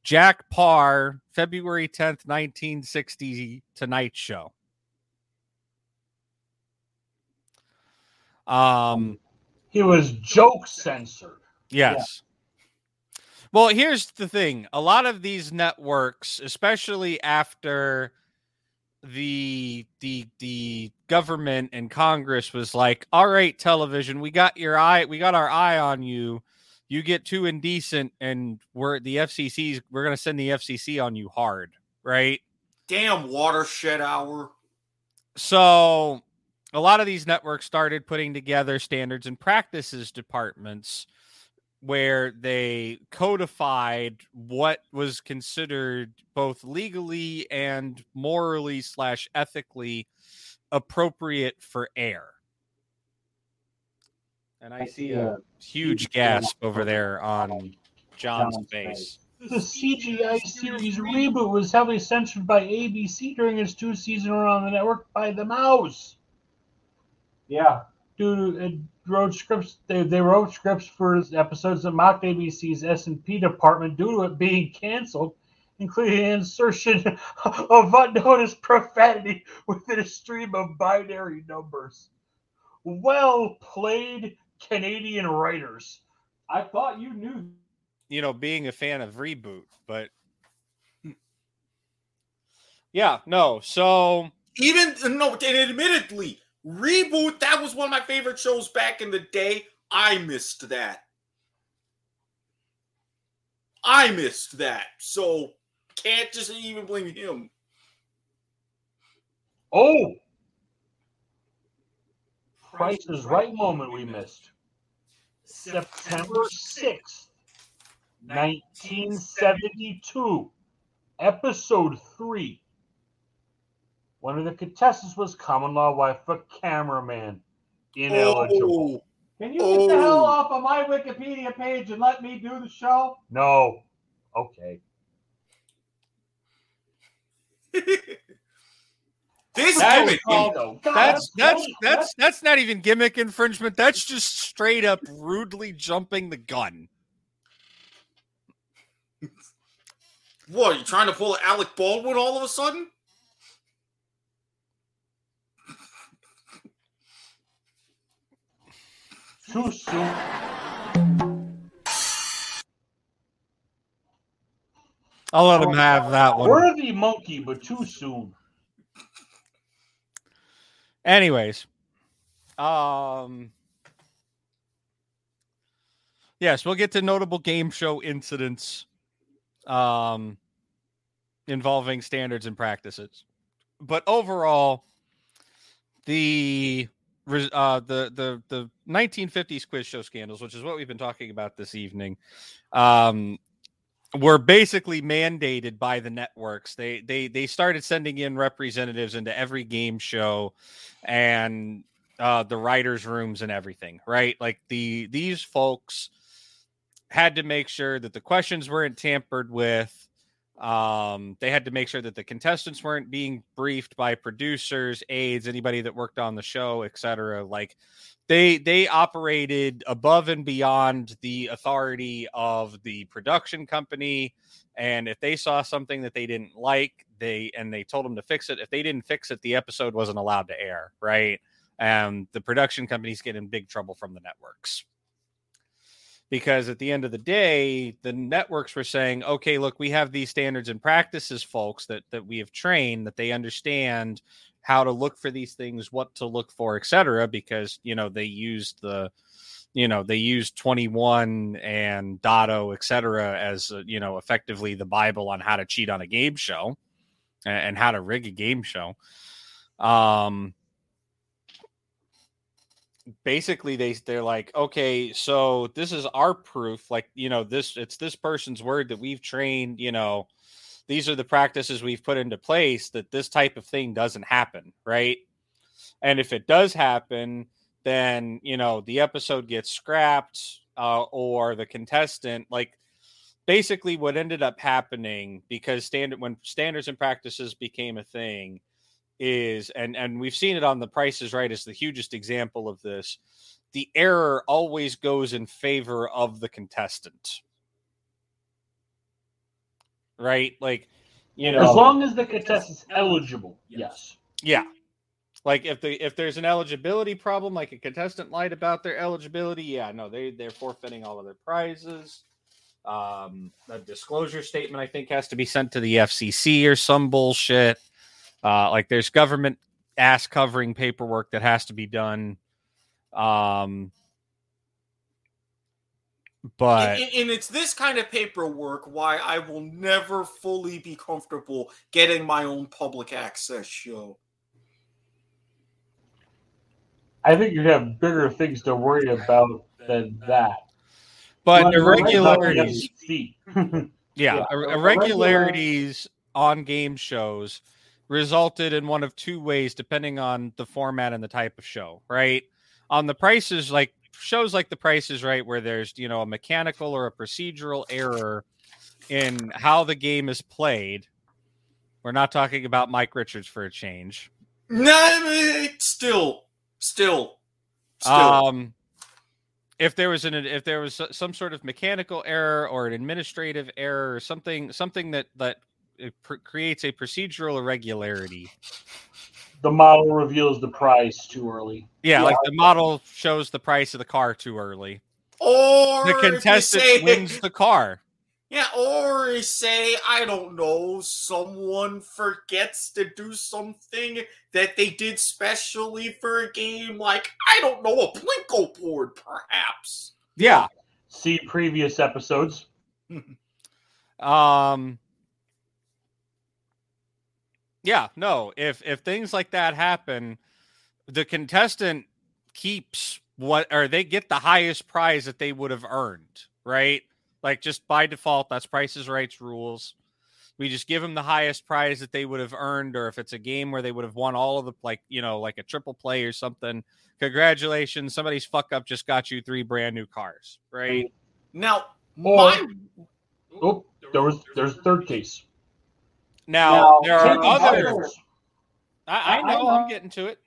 Jack Parr, February 10th, 1960, Tonight Show. He was joke censored. Yes. Yeah. Well, here's the thing. A lot of these networks, especially after the government and Congress was like, all right, television, we got our eye on you. You get too indecent and we're going to send the FCC on you hard, right? Damn watershed hour. So a lot of these networks started putting together standards and practices departments where they codified what was considered both legally and morally/ethically appropriate for air. And I see a huge gasp over there on John's face. The CGI series reboot was heavily censored by ABC during its 2-season run on the network by the mouse. Yeah, dude, wrote scripts. They wrote scripts for episodes that mocked ABC's S&P department due to it being canceled, including the insertion of unnoticed profanity within a stream of binary numbers. Well played, Canadian writers. I thought you knew. You know, being a fan of Reboot, but yeah, no. So and admittedly. Reboot, that was one of my favorite shows back in the day. I missed that. So, can't just even blame him. Oh! Price is Right moment we missed. September 6th, 1972. Episode 3. One of the contestants was common-law wife of cameraman. Ineligible. Can you get the hell off of my Wikipedia page and let me do the show? No. Okay. That's not even gimmick infringement. That's just straight up rudely jumping the gun. What, are you trying to pull Alec Baldwin all of a sudden? Too soon. I'll let him have that one. Worthy monkey, but too soon. Anyways. Yes, we'll get to notable game show incidents involving standards and practices. But overall, the 1950s quiz show scandals, which is what we've been talking about this evening, were basically mandated by the networks. They started sending in representatives into every game show and the writers' rooms and everything, right? Like these folks had to make sure that the questions weren't tampered with. They had to make sure that the contestants weren't being briefed by producers, aides, anybody that worked on the show, etc. Like they operated above and beyond the authority of the production company. And if they saw something that they didn't like, they told them to fix it. If they didn't fix it, the episode wasn't allowed to air. Right. And the production companies get in big trouble from the networks. Because at the end of the day, the networks were saying, okay, look, we have these standards and practices, folks, that we have trained, that they understand how to look for these things, what to look for, et cetera, because, you know, they used the you know, they use 21 and Dotto, et cetera, as, you know, effectively the Bible on how to cheat on a game show and how to rig a game show. Basically, they're like, okay, so this is our proof. Like, you know, it's this person's word that we've trained, you know, these are the practices we've put into place that this type of thing doesn't happen, right? And if it does happen, then, you know, the episode gets scrapped or the contestant, like, basically what ended up happening, because when standards and practices became a thing, is, and we've seen it on The Price is Right as the hugest example of this, the error always goes in favor of the contestant. Right? Like, you know, as long as the contestant's eligible. Yes. Yeah. Like if there's an eligibility problem, like a contestant lied about their eligibility, yeah, no, they're forfeiting all of their prizes. A disclosure statement, I think, has to be sent to the FCC or some bullshit. Like there's government ass covering paperwork that has to be done. But and it's this kind of paperwork why I will never fully be comfortable getting my own public access show. I think you'd have bigger things to worry about than that. But irregularities, irregularities on game shows resulted in one of two ways, depending on the format and the type of show. Right? On the prices, like shows like The Price is Right, where there's, you know, a mechanical or a procedural error in how the game is played. We're not talking about Mike Richards for a change. No, still. If there was some sort of mechanical error or an administrative error or something that creates a procedural irregularity. The model reveals the price too early. Yeah, like the model shows the price of the car too early. Or the contestant wins the car. Yeah, or say, I don't know, someone forgets to do something that they did specially for a game, like, I don't know, a Plinko board, perhaps. Yeah. See previous episodes. Yeah, no, if things like that happen, the contestant keeps they get the highest prize that they would have earned, right? Like, just by default, that's Price is Right's rules. We just give them the highest prize that they would have earned, or if it's a game where they would have won all of the, like, you know, like a triple play or something. Congratulations, somebody's fuck up just got you 3 brand new cars, right? Now, there's a third case. Now there are others. I know, I'm getting to it.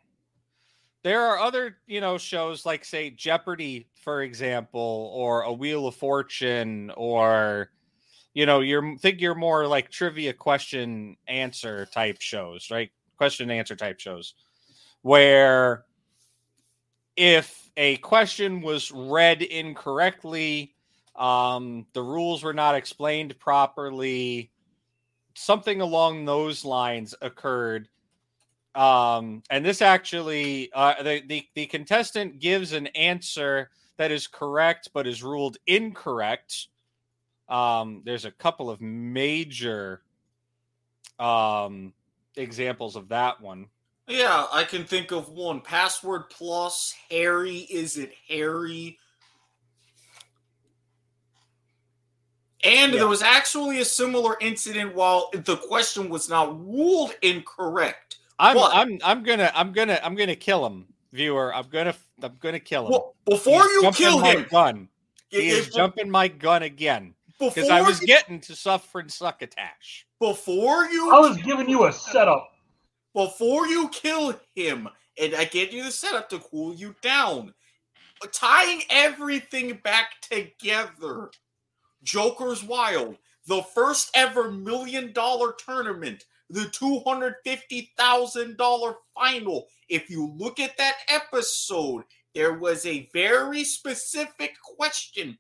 There are other, you know, shows like, say, Jeopardy, for example, or a Wheel of Fortune, or, you know, you're more like trivia question answer type shows, right? Question and answer type shows, where if a question was read incorrectly, the rules were not explained properly, something along those lines occurred. And this actually, the contestant gives an answer that is correct, but is ruled incorrect. There's a couple of major examples of that one. Yeah, I can think of one. Password Plus, Harry, is it Harry? And yeah. There was actually a similar incident while the question was not ruled incorrect. I'm gonna kill him, viewer. I'm gonna kill him. Well, before you kill him, he is jumping my gun again. Because I was getting to suffering succotash. I was giving you a setup. Before you kill him, and I gave you the setup to cool you down, tying everything back together. Joker's Wild, the first ever $1 million tournament. The $250,000 final. If you look at that episode, there was a very specific question.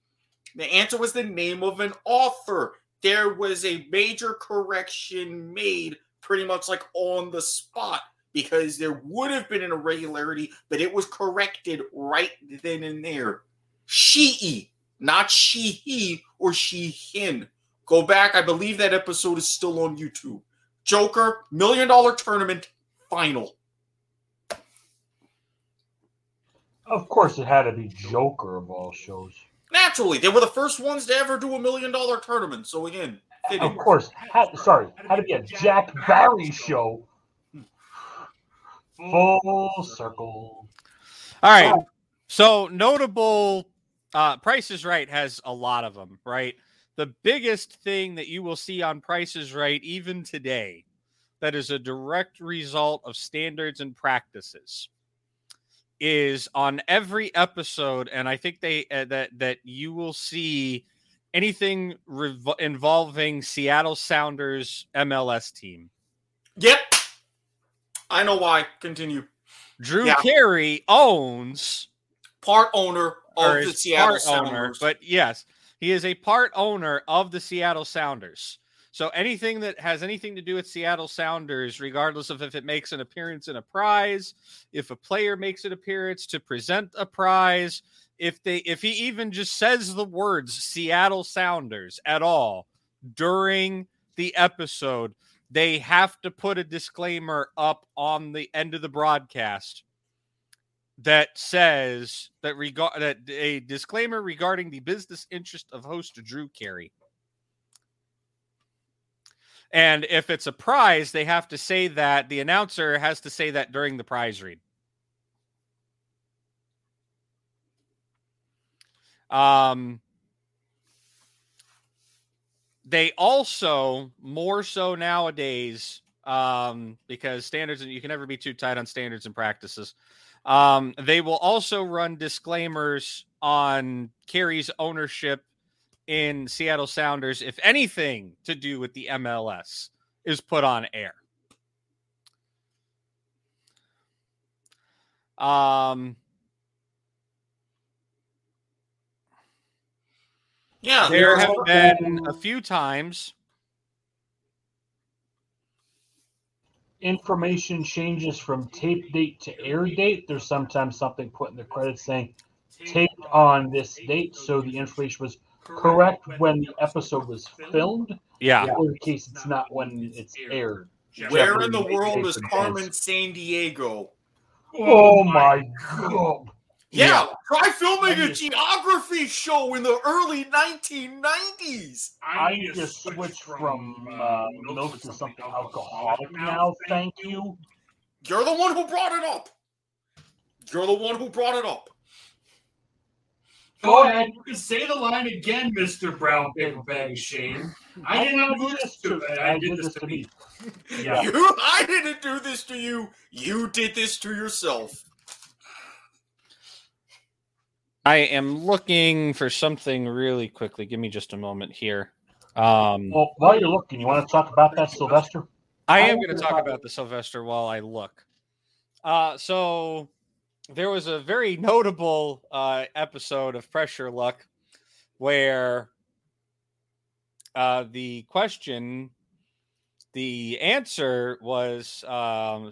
The answer was the name of an author. There was a major correction made pretty much like on the spot because there would have been an irregularity, but it was corrected right then and there. She, not she, he, or she, him. Go back. I believe that episode is still on YouTube. Joker, $1 million tournament final. Of course it had to be Joker of all shows. Naturally. They were the first ones to ever do $1 million tournament. So again, of course. Had to be a Jack Barry show. Full circle. All right. So notable Price is Right has a lot of them, right? The biggest thing that you will see on Price is Right even today that is a direct result of standards and practices is on every episode, and I think they that you will see anything involving Seattle Sounders MLS team. Yep. I know why. Continue. Drew Carey owns part owner of the Seattle Sounders. But yes, he is a part owner of the Seattle Sounders. So anything that has anything to do with Seattle Sounders, regardless of if it makes an appearance in a prize, if a player makes an appearance to present a prize, if he even just says the words Seattle Sounders at all during the episode, they have to put a disclaimer up on the end of the broadcast that says that a disclaimer regarding the business interest of host Drew Carey. And if it's a prize, they have to say that. The announcer has to say that during the prize read. They also, more so nowadays, because standards, and you can never be too tight on standards and practices, they will also run disclaimers on Carey's ownership in Seattle Sounders if anything to do with the MLS is put on air. Yeah, there have been a few times. Information changes from tape date to air date. There's sometimes something put in the credits saying taped on this date, so the information was correct when the episode was filmed. Yeah. Or in case it's not when it's aired. Where in the world is Carmen Sandiego? Oh, my God. Yeah, try filming a geography show in the early 1990s. I just switched from milk to something alcoholic now, thank you. You're the one who brought it up. Go ahead. You can say the line again, Mr. Brown Paper Bag Shane. I did not do this to you. I did this to me. Yeah. I didn't do this to you. You did this to yourself. I am looking for something really quickly. Give me just a moment here. Well, while you're looking, you want to talk about that Sylvester? I am going to talk about the Sylvester while I look. So there was a very notable episode of Pressure Luck where the answer was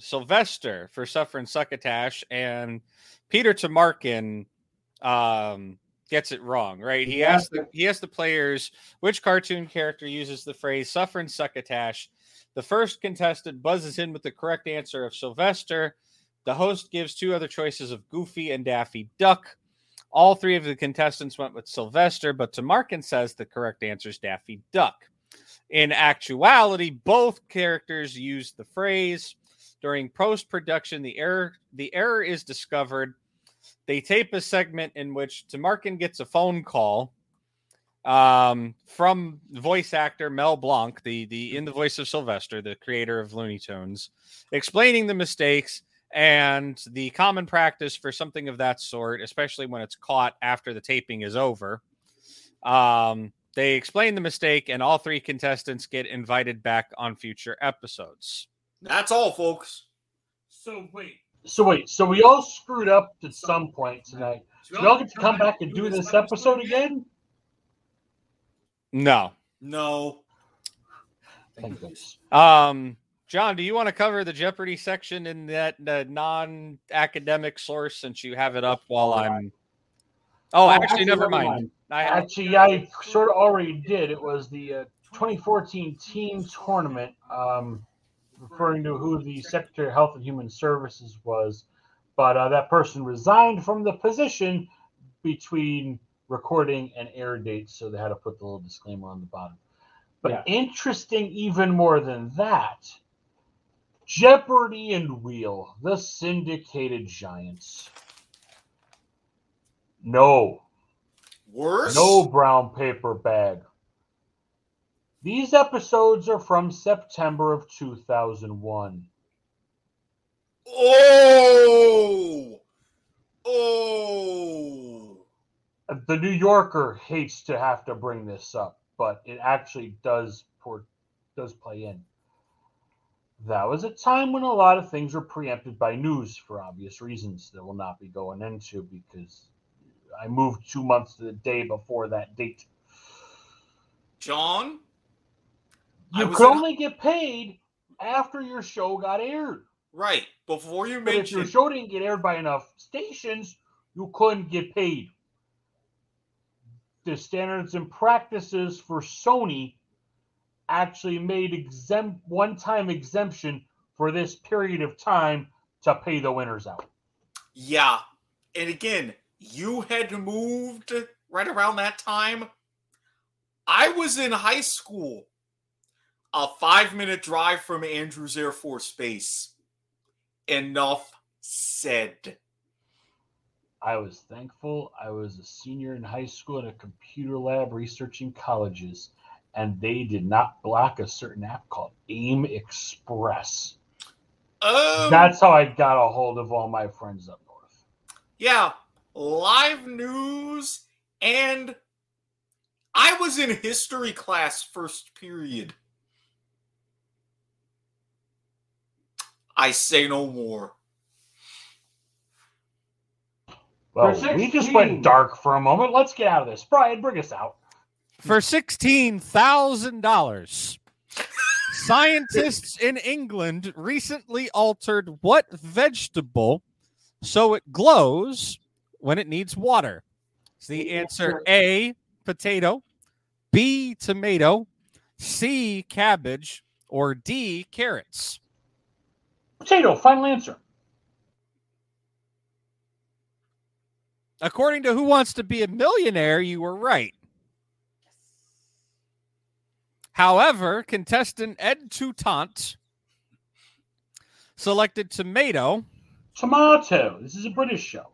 Sylvester for Suffering Succotash, and Peter Tamarkin gets it wrong, right? He asked the players which cartoon character uses the phrase "Sufferin' Succotash." The first contestant buzzes in with the correct answer of Sylvester. The host gives two other choices of Goofy and Daffy Duck. All three of the contestants went with Sylvester, but Tamarkin says the correct answer is Daffy Duck. In actuality, both characters used the phrase. During post-production, the error is discovered. They tape a segment in which Tamarkin gets a phone call from voice actor Mel Blanc, the in the voice of Sylvester, the creator of Looney Tunes, explaining the mistakes and the common practice for something of that sort, especially when it's caught after the taping is over. They explain the mistake, and all three contestants get invited back on future episodes. That's all, folks. So we all screwed up at some point tonight. Do we all get to come back and do this episode again? No. Thank goodness. John, do you want to cover the Jeopardy section in that non-academic source since you have it up while I'm Oh, actually, never mind. Actually, I sort of already did. It was the 2014 team tournament, referring to who the Secretary of Health and Human Services was. But that person resigned from the position between recording and air dates, so they had to put the little disclaimer on the bottom. But interesting even more than that, Jeopardy and Wheel, the syndicated giants. No. Worse? No brown paper bag. These episodes are from September of 2001. Oh! Oh! The New Yorker hates to have to bring this up, but it actually does play in. That was a time when a lot of things were preempted by news for obvious reasons that we'll not be going into because I moved 2 months to the day before that date. John? You could only get paid after your show got aired. Right. Before you mentioned... If your show didn't get aired by enough stations, you couldn't get paid. The standards and practices for Sony actually made one-time exemption for this period of time to pay the winners out. Yeah. And again, you had moved right around that time. I was in high school, a 5-minute drive from Andrews Air Force Base. Enough said. I was thankful I was a senior in high school in a computer lab researching colleges, and they did not block a certain app called AIM Express. That's how I got a hold of all my friends up north. Yeah, live news, and I was in history class first period. I say no more. Well, we just went dark for a moment. Let's get out of this. Brian, bring us out. For $16,000, scientists in England recently altered what vegetable so it glows when it needs water? Is the answer A, potato, B, tomato, C, cabbage, or D, carrots? Potato, final answer. According to Who Wants to Be a Millionaire, you were right. However, contestant Ed Toutant selected tomato. Tomato. This is a British show.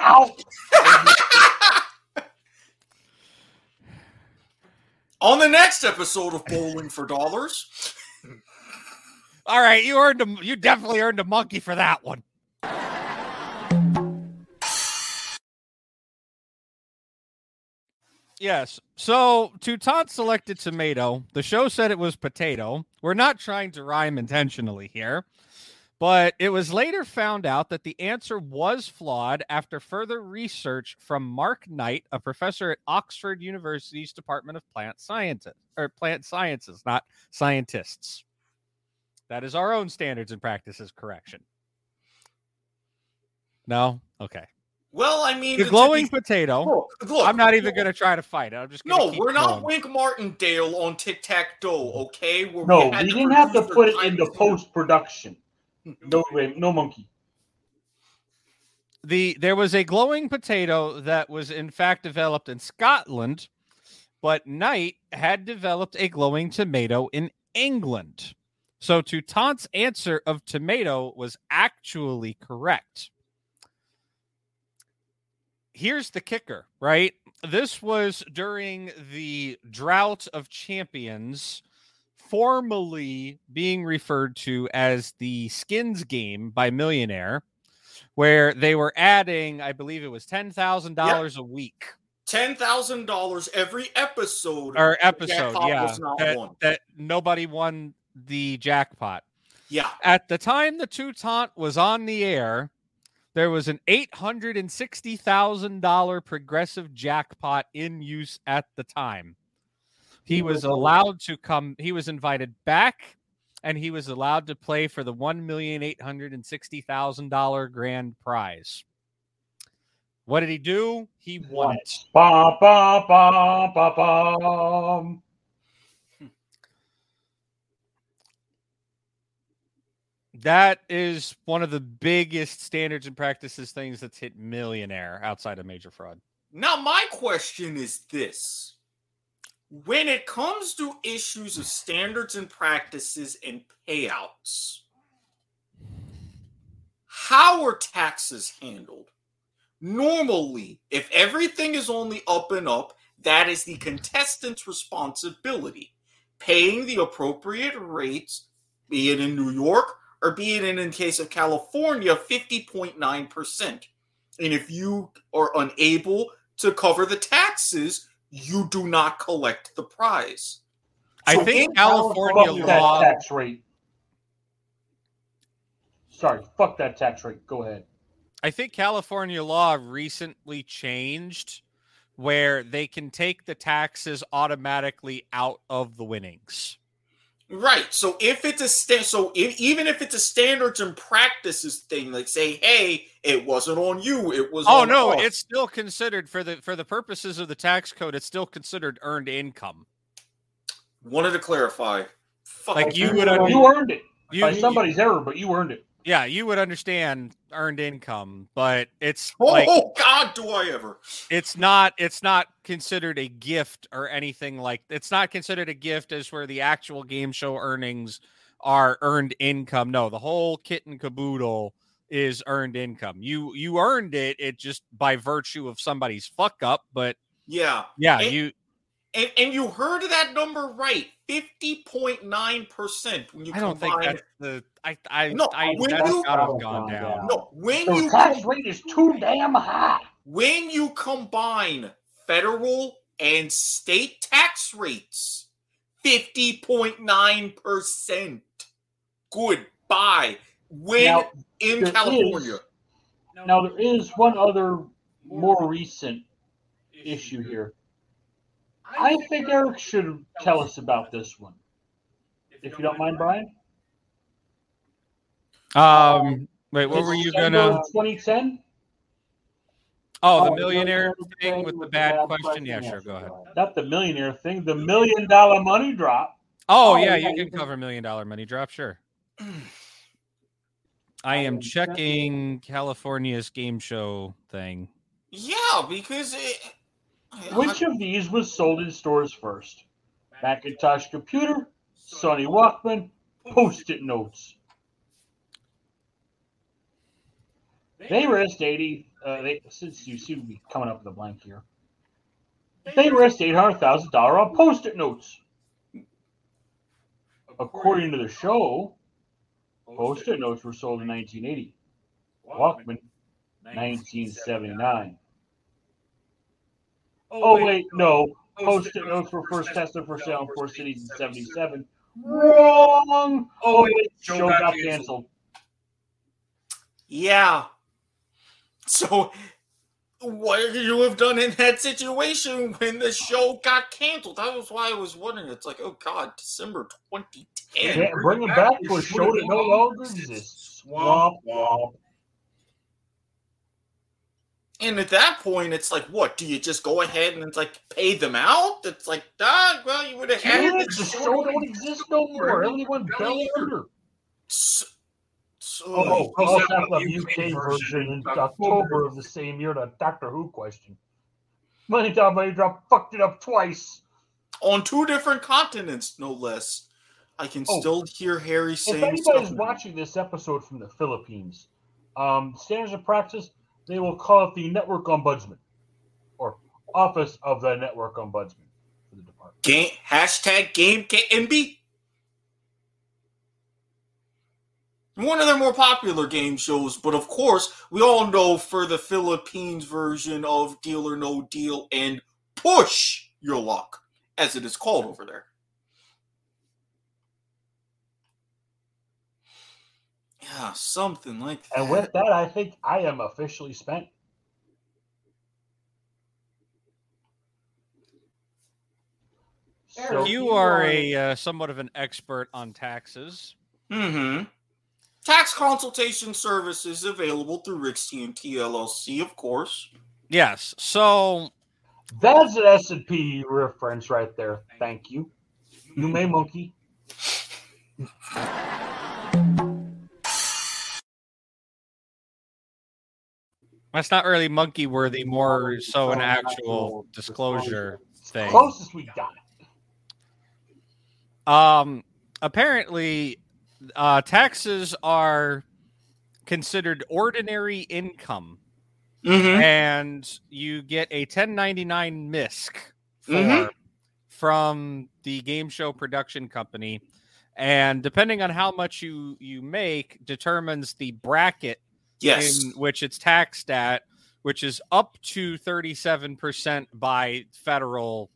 Ow! On the next episode of Bowling for Dollars. All right, you definitely earned a monkey for that one. Yes. So, Toutant selected tomato. The show said it was potato. We're not trying to rhyme intentionally here, but it was later found out that the answer was flawed after further research from Mark Knight, a professor at Oxford University's Department of Plant Sciences, not scientists. That is our own standards and practices correction. No? Okay. Well, I mean... The glowing potato. Look, I'm not even going to try to fight it. I'm just going to keep not Wink Martindale on Tic Tac Dough, okay? We didn't have to put it into post-production. No monkey. There was a glowing potato that was, in fact, developed in Scotland, but Knight had developed a glowing tomato in England. So Toutant's answer of tomato was actually correct. Here's the kicker, right? This was during the Drought of Champions, formerly being referred to as the Skins Game by Millionaire, where they were adding, I believe it was $10,000 a week. $10,000 every episode. Or episode, that nobody won the jackpot. Yeah. At the time the Toutant was on the air, there was an $860,000 progressive jackpot in use at the time. He was allowed to come. He was invited back, and he was allowed to play for the $1,860,000 grand prize. What did he do? He won it. Ba, ba, ba, ba, ba. That is one of the biggest standards and practices things that's hit millionaire outside of major fraud. Now, my question is this. When it comes to issues of standards and practices and payouts, how are taxes handled? Normally, if everything is on the up and up, that is the contestant's responsibility. Paying the appropriate rates, be it in New York or be it in the case of California, 50.9%. And if you are unable to cover the taxes, you do not collect the prize. So I think California law... tax rate. Sorry, fuck that tax rate. Go ahead. I think California law recently changed where they can take the taxes automatically out of the winnings. Right. So if it's a even if it's a standards and practices thing, like say, hey, it wasn't on you, it was. Oh no, it's still considered for the purposes of the tax code. It's still considered earned income. Wanted to clarify. Fuck. Like you earned it by somebody's error, but you earned it. Yeah, you would understand earned income, but it's God, do I ever? It's not considered a gift or anything like. It's not considered a gift as where the actual game show earnings are earned income. No, the whole kit and caboodle is earned income. You earned it. It just by virtue of somebody's fuck up. But yeah, and you heard that number right. 50.9% when you combine it. The tax rate is too damn high. When you combine federal and state tax rates, 50.9%. Goodbye. In California. There is one other more recent issue here. I think Eric should tell us about this one, if you don't mind, Brian. Wait, what were you gonna? 2010. Oh, the millionaire thing with the bad question. Yeah, sure. Go ahead. Not the millionaire thing. The $1 million money drop. Oh yeah, you can cover $1 million money drop. Sure. I am checking California's game show thing. Yeah, because it. Which of these was sold in stores first? Macintosh computer, Sony Walkman, Post-it notes. They risked since you seem to be coming up with a blank here. They risked $800,000 on Post-it notes. According to the show, Post-it notes were sold in 1980. Walkman, 1979. Oh, wait, no. Post-it notes were first tested for sale in 4 cities in 77. Wrong! Oh, wait, show got canceled. Yeah. So, what would you have done in that situation when the show got canceled? That was why I was wondering. It's like, oh, God, December 2010. Yeah, bring it back for a show that no longer exists. Swamp, womp. And at that point, it's like, what? Do you just go ahead and it's like pay them out? It's like, well, you would have had it. The show don't exist no more. Everyone fell under. So also UK version in October of the same year, the Doctor Who question. Money Drop fucked it up twice on 2 different continents, no less. I can still hear Harry saying. If anybody's watching this episode from the Philippines, standards of practice. They will call it the Network Ombudsman or Office of the Network Ombudsman for the department. #GameKMB. One of their more popular game shows, but of course, we all know for the Philippines version of Deal or No Deal and Push Your Luck, as it is called over there. Yeah, something like that. And with that, I think I am officially spent. So you are a somewhat of an expert on taxes. Mm-hmm. Tax consultation services available through Ricks TNT LLC, of course. Yes. So that's an S&P reference right there. Thank you. You may monkey. That's not really monkey worthy, more so an actual disclosure thing. Closest we got. Apparently, taxes are considered ordinary income, and you get a 1099 MISC from the game show production company, and depending on how much you make determines the bracket in which it's taxed at, which is up to 37% by federal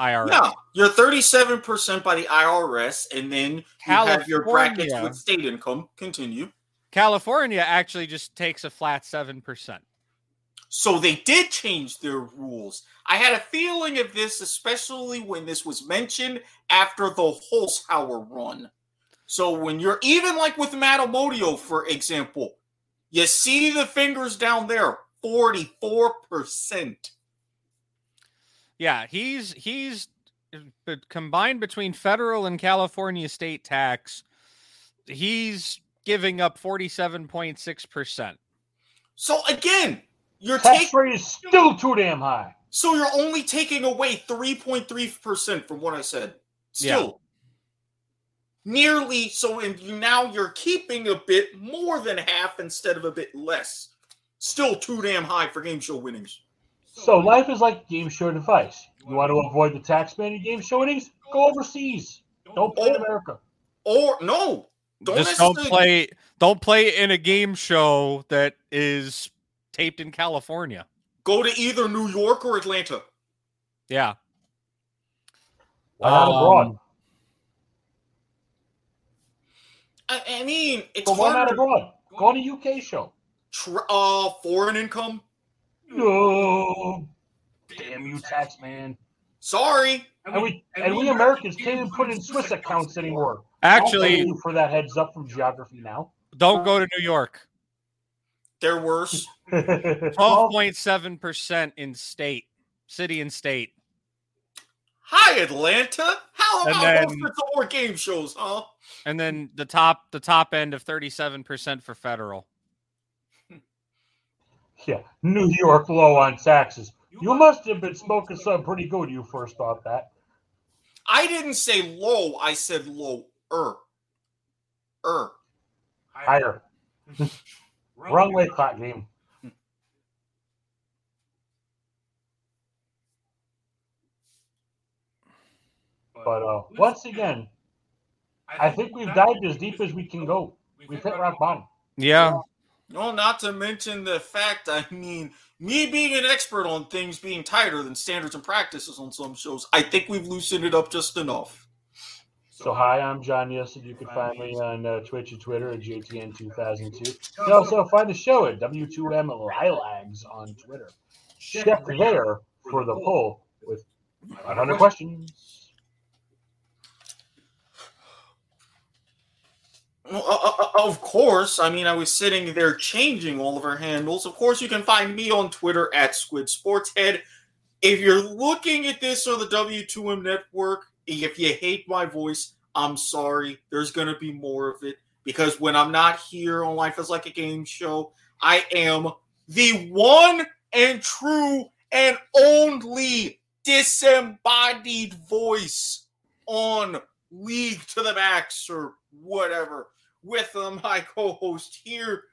IRS. No, you're 37% by the IRS, and then you have your brackets with state income. Continue. California actually just takes a flat 7%. So they did change their rules. I had a feeling of this, especially when this was mentioned after the Holzhauer run. So when you're, even like with Matt Amodio, for example, you see the fingers down there, 44%. Yeah, he's combined between federal and California state tax, he's giving up 47.6%. So again, your tax rate is still too damn high. So you're only taking away 3.3% from what I said. Still. Yeah. Nearly. So now you're keeping a bit more than half instead of a bit less. Still too damn high for game show winnings. So life is like game show advice. You want to avoid the tax man in game show winnings? Go overseas. Don't play in America. Or no. Don't play in a game show that is taped in California. Go to either New York or Atlanta. Yeah. Why not abroad? I mean, it's hard. Why not abroad? Go on a UK show. Foreign income? No. Damn you, tax man. Sorry. And we Americans can't even put in Swiss accounts anymore. Actually, don't for that heads up from geography now. Don't go to New York. They're worse. 12.7% in state, city and state. Hi, Atlanta. How about most more game shows, huh? And then the top end of 37% for federal. Yeah, New York low on taxes. You must have been smoking something pretty good. You first thought that. I didn't say low. I said lower. Higher. Wrong way, clock game. But once again, I think we've dived as deep as we can go. We've hit rock bottom. Yeah. No, not to mention the fact, I mean, me being an expert on things being tighter than standards and practices on some shows, I think we've loosened it up just enough. So hi, I'm John Nielsen. You can find me on Twitch and Twitter at JTN2002. You can also find the show at W2M Lilags on Twitter. Check there for the poll with 500 questions. Of course. I mean, I was sitting there changing all of our handles. Of course, you can find me on Twitter at Squid Sportshead. If you're looking at this on the W2M Network, if you hate my voice, I'm sorry. There's going to be more of it. Because when I'm not here on Life is Like a Game Show, I am the one and true and only disembodied voice on League to the Max or whatever. With my co-host here,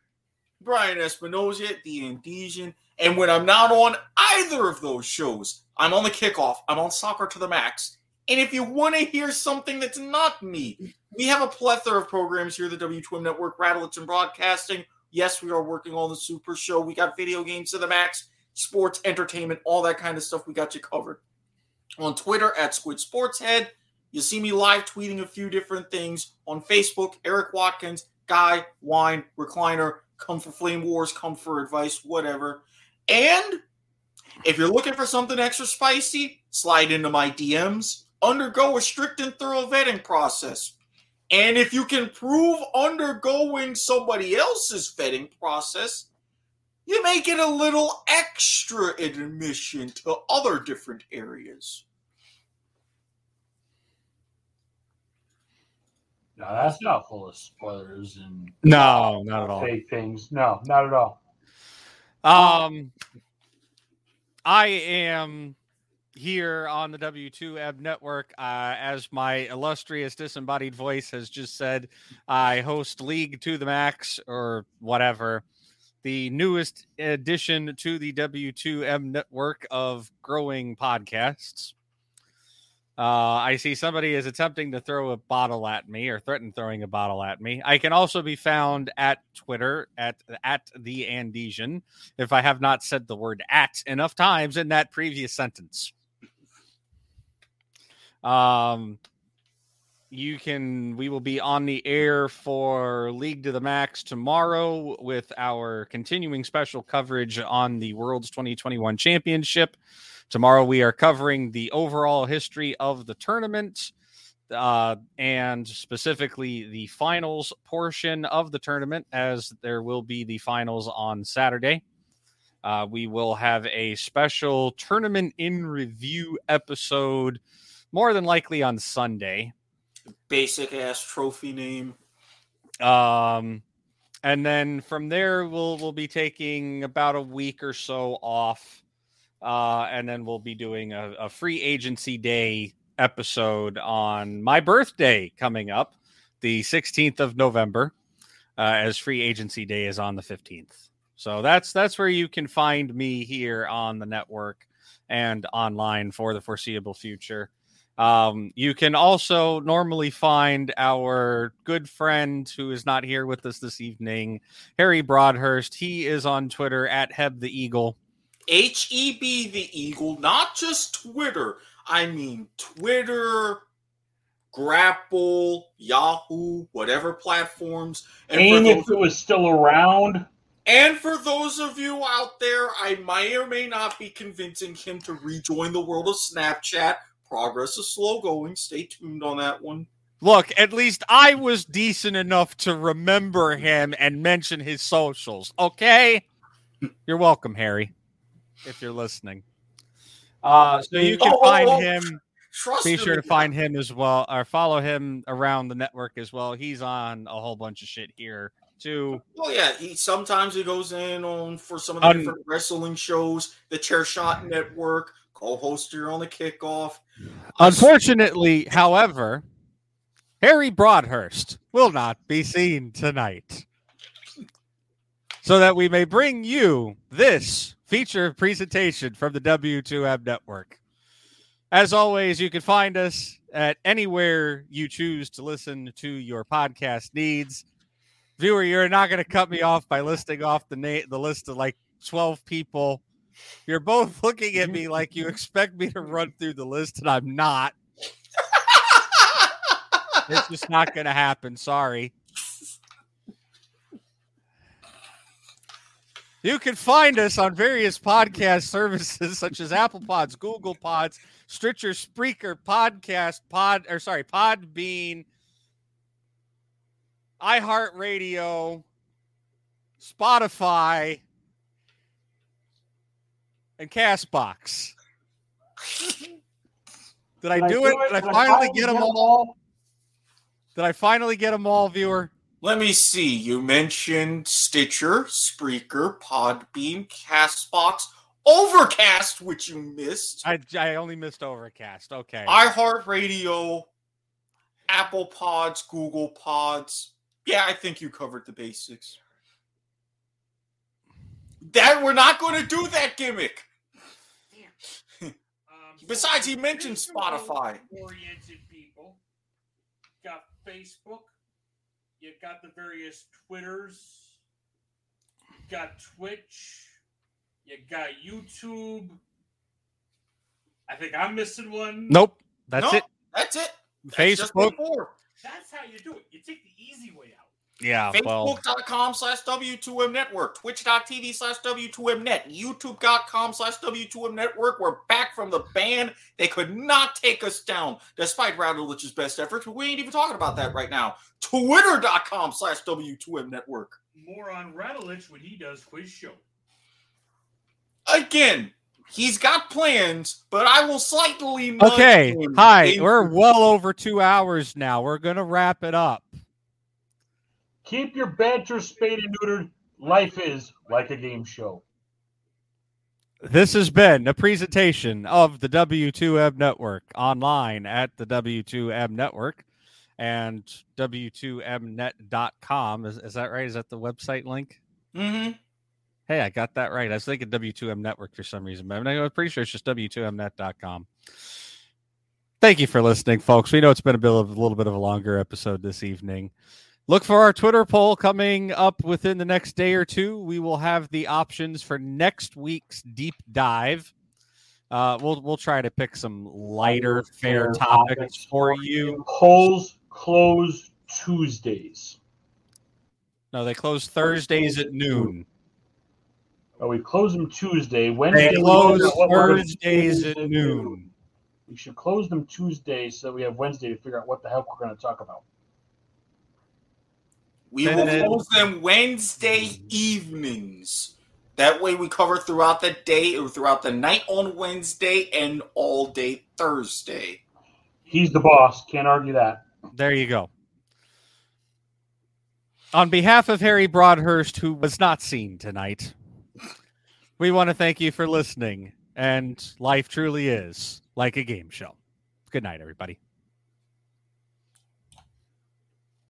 Brian Espinosa, the Andesian. And when I'm not on either of those shows, I'm on the Kickoff. I'm on Soccer to the Max. And if you want to hear something that's not me, we have a plethora of programs here at the W2M Network, Rattleton and Broadcasting. Yes, we are working on the Super Show. We got video games to the max, sports, entertainment, all that kind of stuff. We got you covered. On Twitter at Squid Sportshead. You see me live tweeting a few different things on Facebook. Eric Watkins, Guy, Wine, Recliner, come for Flame Wars, come for advice, whatever. And if you're looking for something extra spicy, slide into my DMs. Undergo a strict and thorough vetting process. And if you can prove undergoing somebody else's vetting process, You make it a little extra admission to other different areas. No, that's not full of spoilers and no, not at all. Fake things. No, not at all. I am here on the W2M Network. As my illustrious disembodied voice has just said, I host League to the Max or whatever. The newest addition to the W2M Network of growing podcasts. I see somebody is attempting to throw a bottle at me or threaten throwing a bottle at me. I can also be found at Twitter at the Andesian if I have not said the word at enough times in that previous sentence. We will be on the air for League to the Max tomorrow with our continuing special coverage on the World's 2021 Championship. Tomorrow we are covering the overall history of the tournament and specifically the finals portion of the tournament, as there will be the finals on Saturday. We will have a special tournament in review episode, more than likely on Sunday. Basic ass trophy name. And then from there we'll be taking about a week or so off. And then we'll be doing a free agency day episode on my birthday coming up, the 16th of November, as free agency day is on the 15th. So that's where you can find me here on the network and online for the foreseeable future. You can also normally find our good friend who is not here with us this evening, Harry Broadhurst. He is on Twitter at Heb the Eagle. H-E-B the Eagle, not just Twitter. I mean Twitter, Grapple, Yahoo, whatever platforms. And if it was still around. And for those of you out there, I may or may not be convincing him to rejoin the world of Snapchat. Progress is slow going. Stay tuned on that one. Look, at least I was decent enough to remember him and mention his socials, okay? You're welcome, Harry. If you're listening, so you can find him. Be sure to find him as well, or follow him around the network as well. He's on a whole bunch of shit here too. Well, yeah, he sometimes goes in on for some of the different wrestling shows. The Chair Shot Network, co-host here on the Kickoff. Unfortunately, however, Harry Broadhurst will not be seen tonight, so that we may bring you this feature presentation from the W2M Network. As always, you can find us at anywhere you choose to listen to your podcast needs. Viewer, you're not going to cut me off by listing off the list of like 12 people. You're both looking at me like you expect me to run through the list, and I'm not. It's just not going to happen. Sorry. You can find us on various podcast services such as Apple Pods, Google Pods, Stitcher, Spreaker, Podbean, iHeartRadio, Spotify, and Castbox. Did I do it? Did I finally get them all? Did I finally get them all, viewer? Let me see. You mentioned Stitcher, Spreaker, Podbeam, Castbox, Overcast, which you missed. I only missed Overcast. Okay. iHeartRadio, Apple Pods, Google Pods. Yeah, I think you covered the basics. That we're not going to do that gimmick. Damn. Besides, he mentioned Spotify. Oriented people got Facebook. You've got the various Twitters, you've got Twitch, you got YouTube. I think I'm missing one. Nope, that's it. That's it. Facebook. That's how you do it. You take the easy way out. Yeah. Facebook.com/W2M Network, Twitch.tv/W2M Net, YouTube.com/W2M Network. We're back from the ban. They could not take us down despite Radulich's best efforts, but we ain't even talking about that right now. Twitter.com/W2M Network. More on Radulich when he does quiz show. again, he's got plans, but I will slightly nudge him. Hi, we're well over 2 hours now. We're going to wrap it up. Keep your banter spayed and neutered. Life is like a game show. This has been a presentation of the W2M Network, online at the W2M Network and W2Mnet.com. Is that right? Is that the website link? Mm-hmm. Hey, I got that right. I was thinking W2M Network for some reason, but I'm pretty sure it's just W2Mnet.com. Thank you for listening, folks. We know it's been a little bit of a longer episode this evening. Look for our Twitter poll coming up within the next day or two. We will have the options for next week's deep dive. We'll try to pick some lighter, fair topics for you. Polls close Tuesdays. No, they close Thursdays at noon. Oh, we close them Tuesday. Wednesday. They close Thursdays at noon. We should close them Tuesday so that we have Wednesday to figure out what the hell we're going to talk about. We will close them Wednesday evenings. That way we cover throughout the day or throughout the night on Wednesday and all day Thursday. He's the boss. Can't argue that. There you go. On behalf of Harry Broadhurst, who was not seen tonight, we want to thank you for listening. And life truly is like a game show. Good night, everybody.